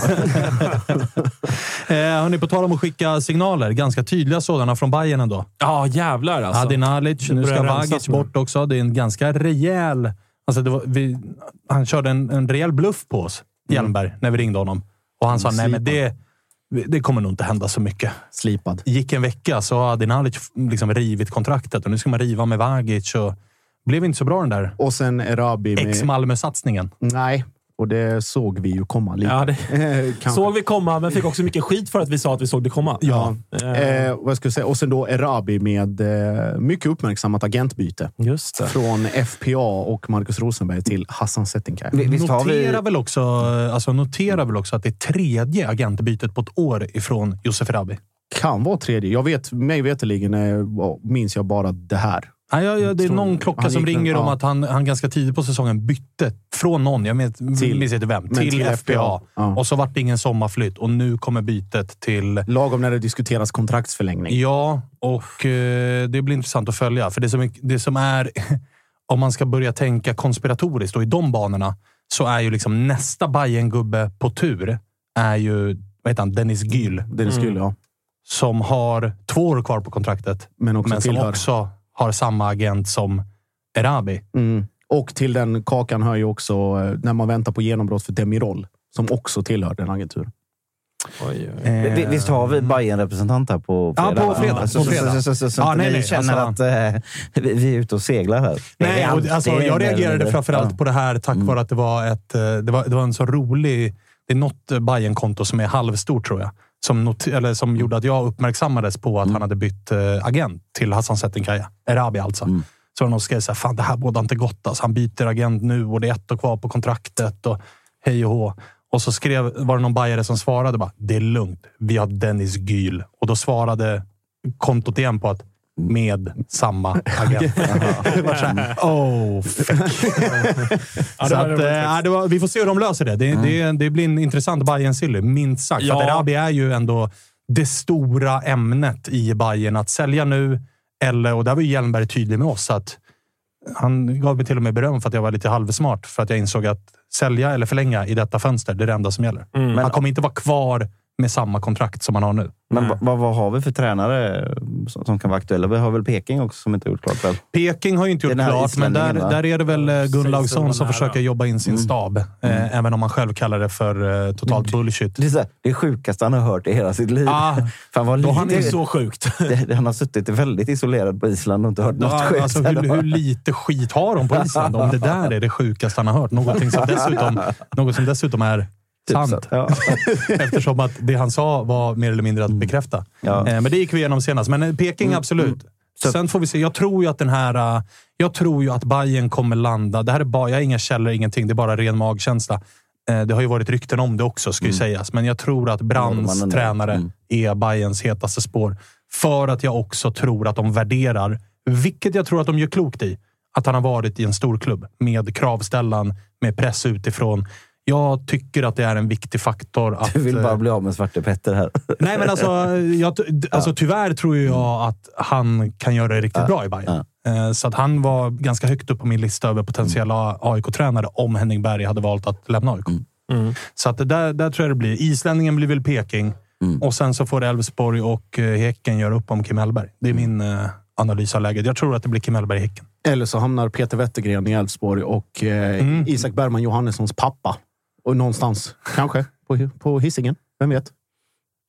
Hörrni, på tal om att skicka signaler, ganska tydliga sådana från Bajen ändå. Ja, jävlar alltså. Adin Alic, nu ska Vagic bort också. Det är en ganska rejäl... Alltså han körde en rejäl bluff på oss, Hjelmberg, när vi ringde honom. Och han sa, nej men det kommer nog inte hända så mycket. Slipad. Gick en vecka så hade Adin Alic liksom rivit kontraktet och nu ska man riva med Vagic och blev inte så bra den där. Och sen Erabi med... Ex-Malmö-satsningen. Nej. Och det såg vi ju komma lite. Ja, såg vi komma, men fick också mycket skit för att vi sa att vi såg det komma. Ja. Vad ska jag säga? Och sen då Erabi med mycket uppmärksammat agentbyte. Just det. Från FPA och Marcus Rosenberg till Hassan Çetinkaya. Notera väl också att det är tredje agentbytet på ett år ifrån Josef Erabi. Kan vara tredje. Minns jag bara det här. Ja, det är någon klocka som ringer om att han ganska tidigt på säsongen bytte från någon, jag minns inte vem, till FPA. Ja. Och så vart det ingen sommarflytt och nu kommer bytet till... Lagom när det diskuteras kontraktsförlängning. Ja, och det blir intressant att följa. För det som är, om man ska börja tänka konspiratoriskt och i de banorna, så är ju liksom nästa Bayern-gubbe på tur är ju, vad heter han, Dennis Gyl. Dennis Gyl, ja. Som har 2 år kvar på kontraktet. Men som också... har samma agent som Erabi. Mm. Och till den kakan hör ju också när man väntar på genombrott för Demirol, som också tillhör den agenturen. Visst har vi Bajen-representant här på fredag? Ja, på fredag. Så ni känner att vi är ute och seglar här. Nej, jag reagerade framförallt på det här tack vare att det var en så rolig... Det är något Bajen-konto som är halvstort tror jag. Som gjorde att jag uppmärksammades på att han hade bytt agent till Hassan Çetinkaya. Erabi alltså. Mm. Så de skrev så här, fan det här båda inte gott alltså. Han byter agent nu och det är 1 år kvar på kontraktet och hej och hå. Och så var det någon bajare som svarade bara, det är lugnt, vi har Dennis Gyl. Och då svarade kontot igen på att med samma agent. Vi får se hur de löser det. Det blir en intressant Bayern-silly, minst sagt. Ja. För Erabi är ju ändå det stora ämnet i Bayern att sälja nu. Och där var ju Hjelmberg tydlig med oss att han gav mig till och med beröm för att jag var lite halvsmart. För att jag insåg att sälja eller förlänga i detta fönster, det är det enda som gäller. Mm. Han kommer inte vara kvar med samma kontrakt som man har nu. Men vad har vi för tränare som kan vara aktuella? Vi har väl Peking också som inte gjort klart väl? Peking har ju inte gjort klart, men där är det väl Gunnlaugsson som försöker jobba in sin stab. Även om man själv kallar det för totalt bullshit. Det är det sjukaste han har hört i hela sitt liv. Han är så sjukt. Han har suttit väldigt isolerad på Island och inte hört något skit. Alltså, hur lite skit har de på Island? Om det där är det sjukaste han har hört. Något som dessutom är sant. Ja. Eftersom att det han sa var mer eller mindre att bekräfta. Ja. Men det gick vi igenom senast. Men Peking absolut. Sen får vi se. Jag tror ju att Bajen kommer landa. Det här är bara, jag har inga källor, ingenting. Det är bara ren magkänsla. Det har ju varit rykten om det också, ska ju sägas. Men jag tror att Brands tränare är Bajens hetaste spår. För att jag också tror att de värderar, vilket jag tror att de gör klokt i, att han har varit i en stor klubb med kravställan, med press utifrån. Jag tycker att det är en viktig faktor att... Du vill bara bli av med Svarte Petter här. Nej, men tyvärr tror jag att han kan göra det riktigt bra i Bayern. Så att han var ganska högt upp på min lista över potentiella AIK-tränare om Henning Berg hade valt att lämna AIK. Så att där tror jag det blir. Islänningen blir väl Peking. Och sen så får Elfsborg och Häcken göra upp om Kim Hellberg. Det är min analys av läget. Jag tror att det blir Kim Hellberg i Häcken. Eller så hamnar Peter Wettergren i Elfsborg och Isak Bergman Johannessons pappa. Och någonstans, kanske, på Hissingen. Vem vet?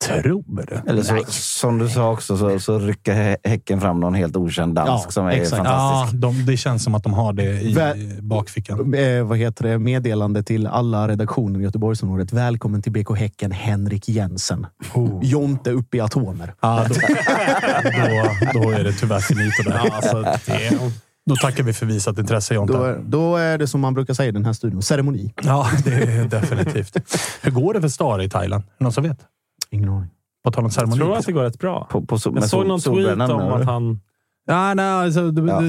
tror det. Eller så, som du sa också, så rycker Häcken fram någon helt okänd dansk som är fantastisk. Ja, det känns som att de har det i bakfickan. Vad heter det? Meddelande till alla redaktioner i Göteborgsområdet. Välkommen till BK Häcken, Henrik Jensen. Jonte upp i atomer. Ja, då är det tyvärr finito där. Ja, alltså, då tackar vi för visat intresse, Jonte. Då är det som man brukar säga i den här studion, ceremoni. Ja, det är definitivt. Hur går det för Stare i Thailand? Någon som vet? Ingen aning. På tal om ceremoni. Jag tror att det går rätt bra. Jag såg någon tweet om att han...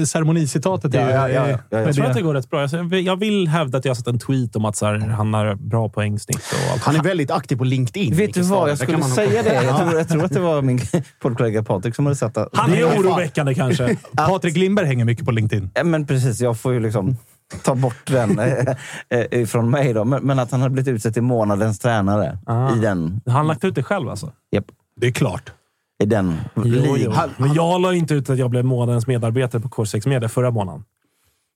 ceremonicitatet är ju... Jag tror att det går rätt bra. Jag vill hävda att jag har sett en tweet om att så här, han har bra poängsnitt och allt. Han är väldigt aktiv på LinkedIn. Vet du vad, jag skulle säga det. Jag tror att det var min poddkollega Patrik som hade sett att... Han är oroväckande kanske. Patrik Lindberg hänger mycket på LinkedIn. Men precis, jag får ju liksom... ta bort den från mig då. Men att han har blivit utsett i månadens tränare. I den. Han lagt ut det själv alltså? Japp. Det är klart. I den. Jo. Men jag la inte ut att jag blev månadens medarbetare på K6 Media förra månaden.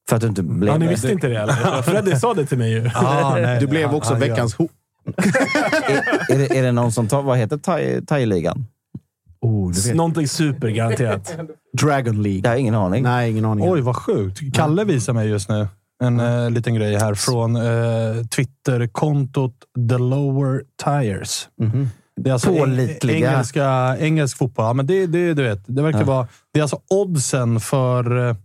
För att du inte blev... Ja, ni visste inte det eller? Freddy sa det till mig ju. Du blev också veckans är det någon som tar... Vad heter Thai-ligan? Någonting supergaranterat. Dragon League. Jag har ingen aning. Nej, ingen aning. Oj, vad sjukt. Kalle visar mig just nu en liten grej här från Twitterkontot The Lower Tires. Mm-hmm. Det är alltså engelsk fotboll. Ja, men det du vet, det verkar vara... Det är alltså oddsen för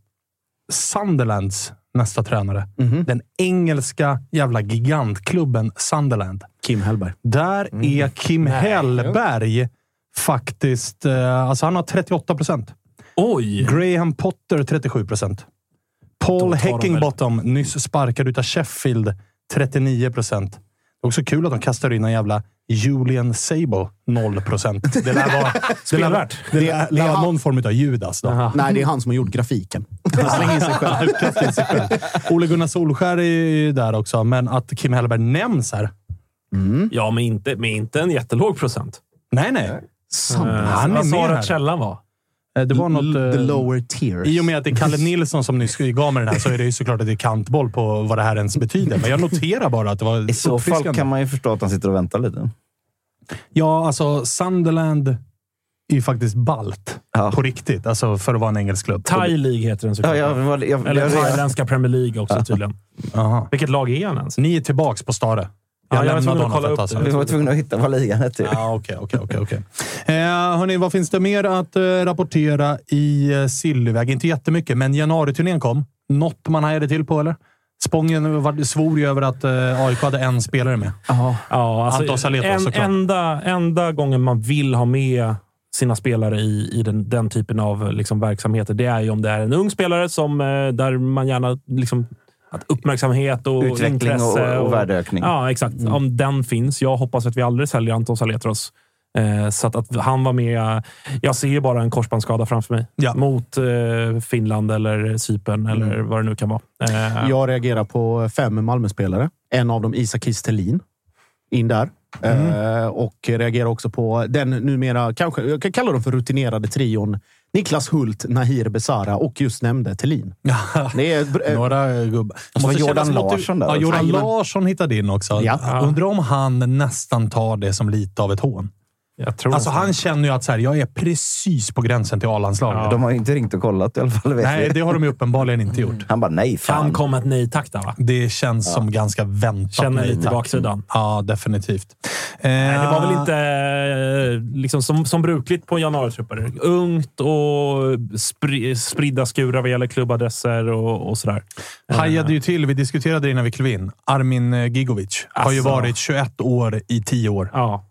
Sunderlands nästa tränare. Mm-hmm. Den engelska jävla gigantklubben Sunderland. Kim Hellberg. Där är Kim Hellberg... faktiskt, alltså han har 38%. Oj! Graham Potter 37%. Paul Heckingbottom, nyss sparkad utav Sheffield, 39%. Det är också kul att de kastar in en jävla Julian Sable, 0%. Det lär vara det är någon form av Judas då. Nej, det är han som har gjort grafiken. Slänger in sig själv. Ole Gunnar Solskär är där också, men att Kim Hellberg nämns här. Mm. Ja, men inte en jättelåg procent. Nej. Han sa att källan var. Det var något... The lower tiers. I och med att det är Kalle Nilsson som nyss gav mig den här, så är det ju såklart att det är kantboll på vad det här ens betyder. Men jag noterar bara att det var... I så fall kan man ju förstå att han sitter och väntar lite. Ja, alltså Sunderland är ju faktiskt balt. Ja. På riktigt. Alltså för att vara en engelsk klubb. Thai League heter den såklart. Eller thailändska Premier League också tydligen. Aha. Vilket lag är han ens? Ni är tillbaks på Stare. Vi var tvungna att hitta vad ligan heter. Okej. Hörrni, vad finns det mer att rapportera i Sillyväg? Inte jättemycket, men januariturnén kom. Något man hajade till på, eller? Spången svor ju över att AIK hade en spelare med. Ja, alltså enda gången man vill ha med sina spelare i den typen av liksom, verksamheter, det är ju om det är en ung spelare som, där man gärna liksom... Att uppmärksamhet och utveckling, intresse och värdeökning. Ja, exakt. Mm. Om den finns. Jag hoppas att vi aldrig säljer Anton Saletros. Så att han var med. Jag ser ju bara en korsbandsskada framför mig. Ja. Mot Finland eller Cypern eller vad det nu kan vara. Jag reagerar på 5 Malmö-spelare. En av dem, Isaksson Thelin. In där. Och reagerar också på den numera, kanske, jag kan kalla dem för rutinerade trion. Niklas Hult, Nahir Besara och just nämnde Thelin. Det är några gubbar. Jordan Larsson där. Ja, Jordan Larsson hittade in också. Ja. Undrar om han nästan tar det som lite av ett hån. Jag tror alltså han känner ju att så här, jag är precis på gränsen till A-landslaget. Ja. De har inte ringt och kollat i alla fall. Nej, det har de ju uppenbarligen inte gjort. Han bara, nej fan. Han kom ett nej-tack där, va? Det känns som ganska väntat. Känner lite baksidan. Ja, definitivt. Nej, det var väl inte liksom, som brukligt på januaritruppare. Ungt och spridda skurar vad gäller klubbadresser och sådär. Hajade ju till, vi diskuterade det innan vi klev in. Armin Gigovic har ju varit 21 år i 10 år. Ja.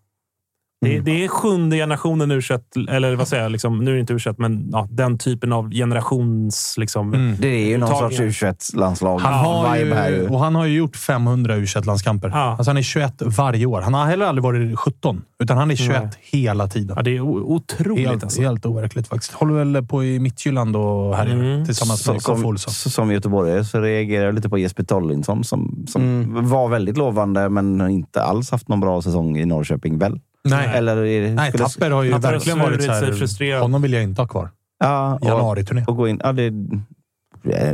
Det är 7:e generationen ursätt, eller vad säger jag, liksom, nu är det inte ursätt, men ja, den typen av generations... Liksom, det är ju någon sorts ursättslandslag. Han har ju gjort 500 ursättslandskamper. Ja. Alltså han är 21 varje år. Han har heller aldrig varit 17, utan han är 21 hela tiden. Ja, det är otroligt. Helt overkligt faktiskt. Håller väl på i Midtjylland och här tillsammans med Kof Olsson. Som göteborgare så reagerar jag lite på Jesper Tollinsson som var väldigt lovande men inte alls haft någon bra säsong i Norrköping väl. Nej, Tapper har ju verkligen varit så här, honom vill jag inte ha kvar. Ja, januari-turné. Och gå in,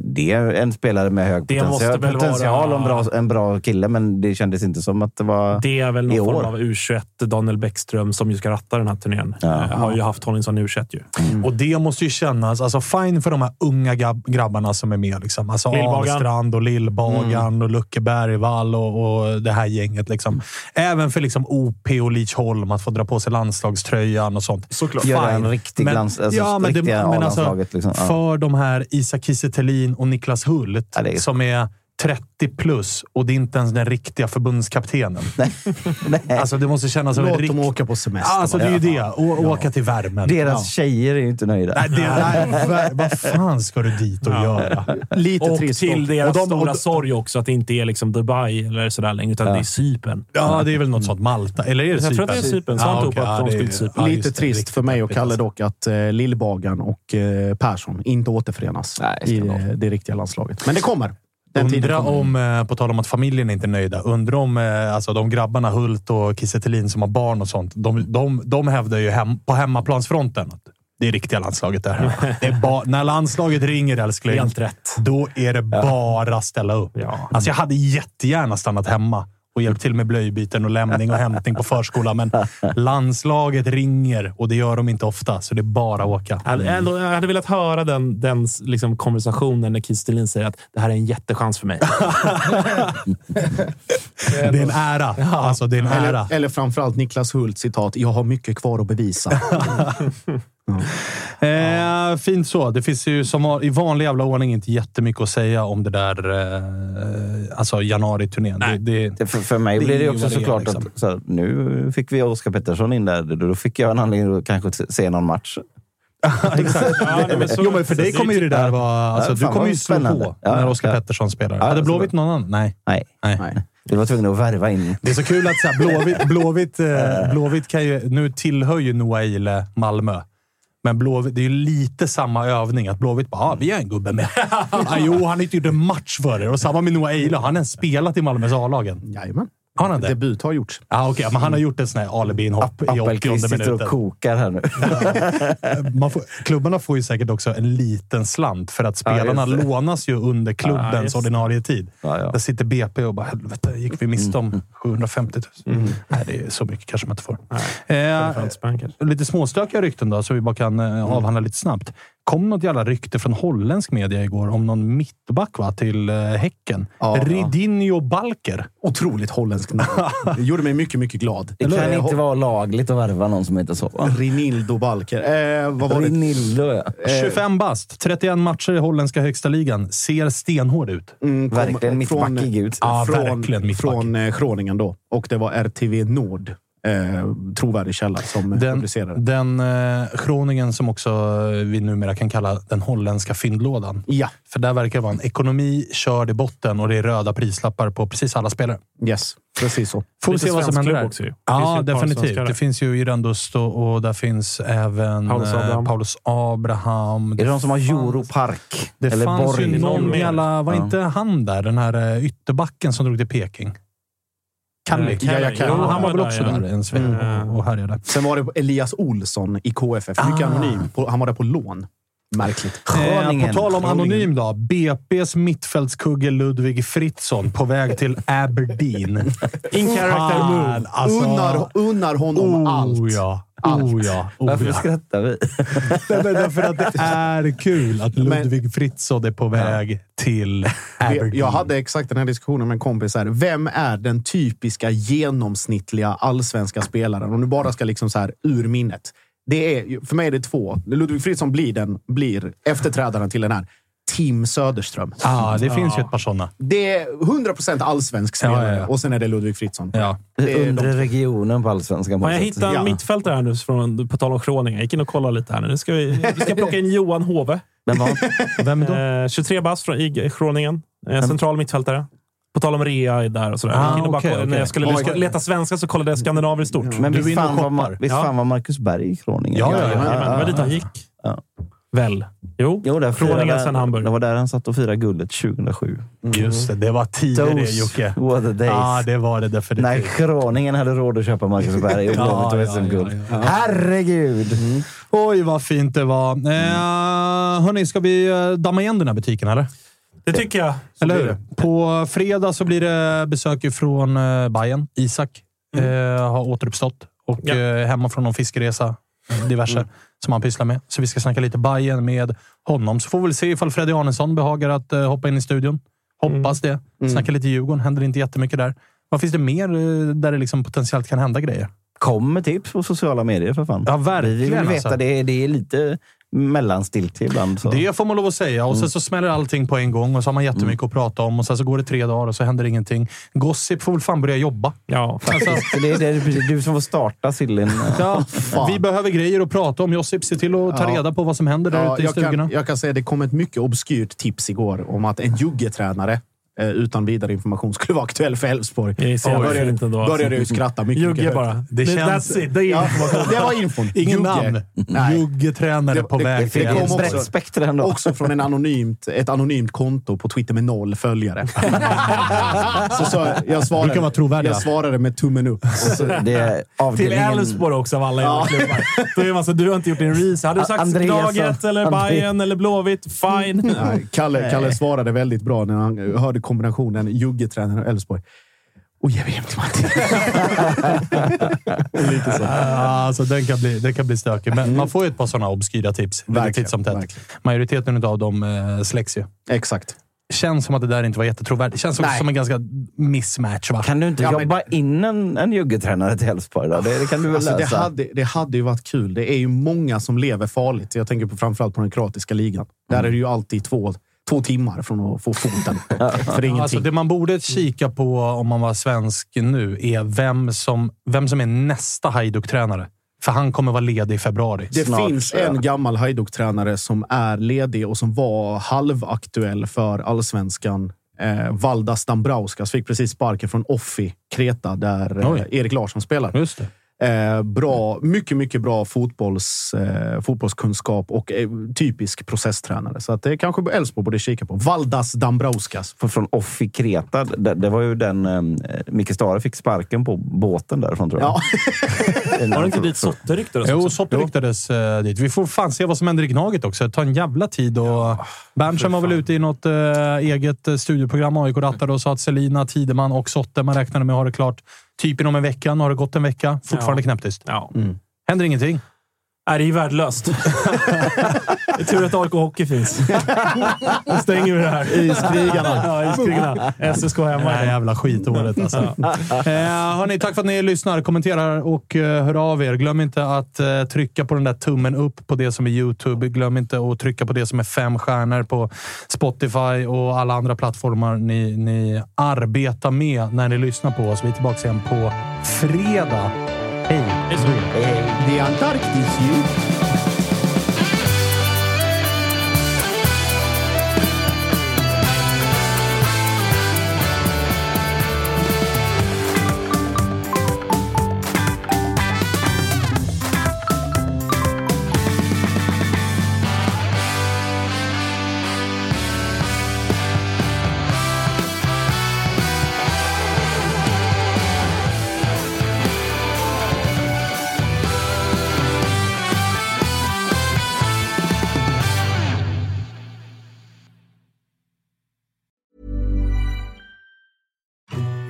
det är en spelare med hög potential och en bra kille, men det kändes inte som att det var. Det är väl någon form av U21. Daniel Bäckström som ju ska ratta den här turnén har ju haft honom som U21 ju. Mm. Och det måste ju kännas, alltså fine för de här unga grabbarna som är med liksom. Alltså Ahlstrand och Lillbagan och Lucke Bergvall och det här gänget liksom. Även för liksom OP och Lidsholm att få dra på sig landslagströjan och sånt. Såklart. Göra en riktig landslaget liksom. För de här Isaksson Thelin och Niklas Hult som är 30 plus och det är inte ens den riktiga förbundskaptenen. Nej. Alltså det måste kännas som en riktig åka på semester. Alltså det är ju det och åka till värmen. Deras tjejer är ju inte nöjda. Nej, vad fan ska du dit och göra? Lite trist till deras stora sorg också att det inte är liksom Dubai eller sådär längre utan det är Cypern. Ja, det är väl något sånt Malta eller är det Cypern? Jag tror att det är Cypern. Lite trist för mig och Kalle dock att Lillbagan och Persson inte återförenas i det riktiga landslaget. Men det kommer. Undra om, på tal om att familjen är inte är nöjda, undra om alltså de grabbarna Hult och Kisse Thelin som har barn och sånt, de hävdar ju på hemmaplansfronten att det är riktiga landslaget där. Det är när landslaget ringer, älskling, helt rätt. Då är det bara ställa upp. Ja. Alltså jag hade jättegärna stannat hemma och hjälpt till med blöjbyten och lämning och hämtning på förskolan, men landslaget ringer och det gör de inte ofta, så det är bara att åka. Jag hade velat höra den liksom konversationen när Kisse Thelin säger att det här är en jättechans för mig. Det är en ära. Ja. Alltså, det är en ära. Eller framförallt Niklas Hult, citat, jag har mycket kvar att bevisa. Mm. Fint så. Det finns ju som i vanlig jävla ordning inte jättemycket att säga om det där alltså januari-turnén. För mig blir det också såklart liksom. Att så här, nu fick vi Oskar Pettersson in där, då fick jag en anledning att kanske se någon match. Exakt. Ja, men så, jo, men för dig kommer ju det där vara, alltså, du kommer ju slå på när Oskar Pettersson spelar. Hade Blåvitt någon annan? Nej. Det var tvungen att värva in. Det är så kul att så här, Blåvitt kan ju, nu tillhör ju Noah Ile Malmö. Men Blåvitt, det är ju lite samma övning att Blåvitt bara, vi är en gubbe med. Jo, han inte gjorde match för det. Och samma med Noah Eila, han har spelat i Malmös A-lagen. Jajamän. Han har det. Debut har gjorts. Okay. Men han har gjort en sån här alibi-inhopp i 80 minuten. Sitter och kokar här nu. Klubbarna får ju säkert också en liten slant för att spelarna lånas ju under klubbens ordinarie tid. Ja. Där sitter BP och bara, helvete, gick vi miste om 750 000. Nej, det är så mycket kanske man inte får. Lite småstökiga rykten då, så vi bara kan avhandla lite snabbt. Kom något jävla rykte från holländsk media igår om någon mittback till Häcken. Ja, Ridinho Balker. Otroligt holländsk namn. Det gjorde mig mycket, mycket glad. Det kan inte vara lagligt att värva någon som heter så. Va? Rinildo Balker. Vad var Rinildo, det? 25 bast, 31 matcher i holländska högsta ligan. Ser stenhård ut. Verkligen mittbackig ut. Ja, verkligen mittback. Från Groningen då. Och det var RTV Nord. Trovärdig källa som publicerar den Groningen som också vi numera kan kalla den holländska fyndlådan. Ja. För där verkar vara en ekonomi körd i botten och det är röda prislappar på precis alla spelare. Yes, precis så. Får vi se vad som händer där. Ja, definitivt. Det finns ju Irandust och där finns även Paulus Abraham. Är det de som har Europark? Det eller fanns Borg, ju någon med alla, var inte han där, den här ytterbacken som drog till Peking? Kallik. Ja, han var väl också där en sväng och härjade. Sen var det Elias Olsson i KFF. Mycket anonym. Han var där på lån. Märkligt. På tal om anonym då. BP's mittfältskugge Ludvig Fritsson på väg till Aberdeen. In character move. Alltså, unnar honom allt. Ja. Varför skrattar vi? Nej, för att det är kul att Ludvig Fritsson är på väg till Aberdeen. Jag hade exakt den här diskussionen med en kompis här. Vem är den typiska genomsnittliga allsvenska spelaren? Om du bara ska liksom så här ur minnet. Det är, för mig är det två. Ludvig Fritsson blir efterträdaren till den här. Tim Söderström. Det finns ju ett par sådana. Det är 100% allsvensk spelare. Ja. Och sen är det Ludvig Fritsson. Ja. Under regionen på allsvenskan. Jag hittar mittfält här nu från, på tal om Groningen. Jag gick in och kollade lite här nu. Nu ska vi plocka in Johan Hove. Vem då? 23 bast från Groningen. Central mittfältare. På tal om rea är där och sådär. När jag skulle leta svenska så kollade jag skandinaver i stort. Men visst fan var Marcus Berg i Groningen? Ja. Men dit han gick. Väl? Jo det Groningen sen Hamburg. Det var där han satt och firade guldet 2007. Mm. Just det, det var 10 det, Jocke. What a days. Ja, det var det definitivt. Nej, Groningen hade råd att köpa Marcus Berg och blåvitt och SM-guld. Ja. Herregud! Mm. Oj, vad fint det var. Hörni, ska vi damma igen den här butiken, eller? Det tycker jag. Så eller hur? På fredag så blir det besök från Bajen. Isak har återuppstått. Och hemma från någon fiskeresa. Diverse som han pysslar med. Så vi ska snacka lite Bajen med honom. Så får vi väl se ifall Freddy Arnesson behagar att hoppa in i studion. Hoppas det. Snacka lite Djurgården. Händer inte jättemycket där. Vad finns det mer där det liksom potentiellt kan hända grejer? Kommer tips på sociala medier för fan. Ja, verkligen. Vi vill veta, alltså. Det är lite mellanstilt ibland. Så. Det får man lov att säga. Och sen så smäller allting på en gång. Och så har man jättemycket att prata om. Och sen så går det 3 dagar och så händer ingenting. Gossip får väl fan börja jobba. Ja, alltså. det är du som får starta sillen. Ja, vi behöver grejer att prata om. Josip, se till att ta reda på vad som händer där ute i stugorna. Jag kan säga att det kom ett mycket obskyrt tips igår om att en juggetränare utan vidare information skulle vara aktuell för Elfsborg. Började ju skratta mycket. Jugge bara. Det känns... det var infon. Ingen namn. Juggetränare på väg till Elfsborg. Också från ett anonymt konto på Twitter med 0 följare. så jag svarade med tummen upp. Så det till Elfsborg också av alla klubbar. Då är man så, du har inte gjort din research. Hade du sagt Daget eller Bajen eller Blåvitt? Fine. Kalle svarade väldigt bra när han hörde kombinationen juggetränare och Elfsborg. Och jag vet inte. Lite så. Alltså den kan bli stökig, men man får ju ett par såna obskyra tips. Majoriteten av dem släcks ju. Exakt. Känns som att det där inte var jättetrovärdigt. Känns också som en ganska mismatch, va? Kan du inte jobba in en juggetränare till Elfsborg då? Det kan du väl lösa. Det hade ju varit kul. Det är ju många som lever farligt. Jag tänker på framförallt på den kroatiska ligan. Där är det ju alltid 2 timmar från att få foten. För ingenting. Alltså det man borde kika på om man var svensk nu är vem som är nästa Hajduk-tränare. För han kommer vara ledig i februari. Finns en gammal Hajduk-tränare som är ledig och som var halvaktuell för allsvenskan. Valdas Dambrauskas fick precis sparken från Offi Kreta där Erik Larsson spelar. Just det. Bra, mycket, mycket bra fotbollskunskap och typisk processtränare. Så att det kanske Elfsborg borde kika på. Valdas Dambrauskas. Från Offi Kreta. Det var ju den Micke Stare fick sparken på båten därifrån, tror jag. Ja. Var det inte dit Sotte ryktades? Jo, Sotte ryktades dit. Vi får fan se vad som händer i Gnaget också. Det tar en jävla tid. Berntsen var väl ute i något eget studieprogram. AIK rattade och sa att Selina, Tideman och Sotte, man räknade med att ha det klart. Typ inom en vecka, nu har det gått en vecka. Fortfarande knäpptyst. Ja. Mm. Händer ingenting. Är det ju värdelöst. Det är tur att AIK Hockey finns. Då stänger vi det här. Iskrigarna. Ja, iskrigarna. SSK hemma. Nej, jävla skitåret alltså. Hörni, tack för att ni lyssnar, kommenterar och hör av er. Glöm inte att trycka på den där tummen upp på det som är YouTube. Glöm inte att trycka på det som är 5 stjärnor på Spotify och alla andra plattformar ni arbetar med när ni lyssnar på oss. Vi är tillbaka sen på fredag. Hej. The Antarctic Youth.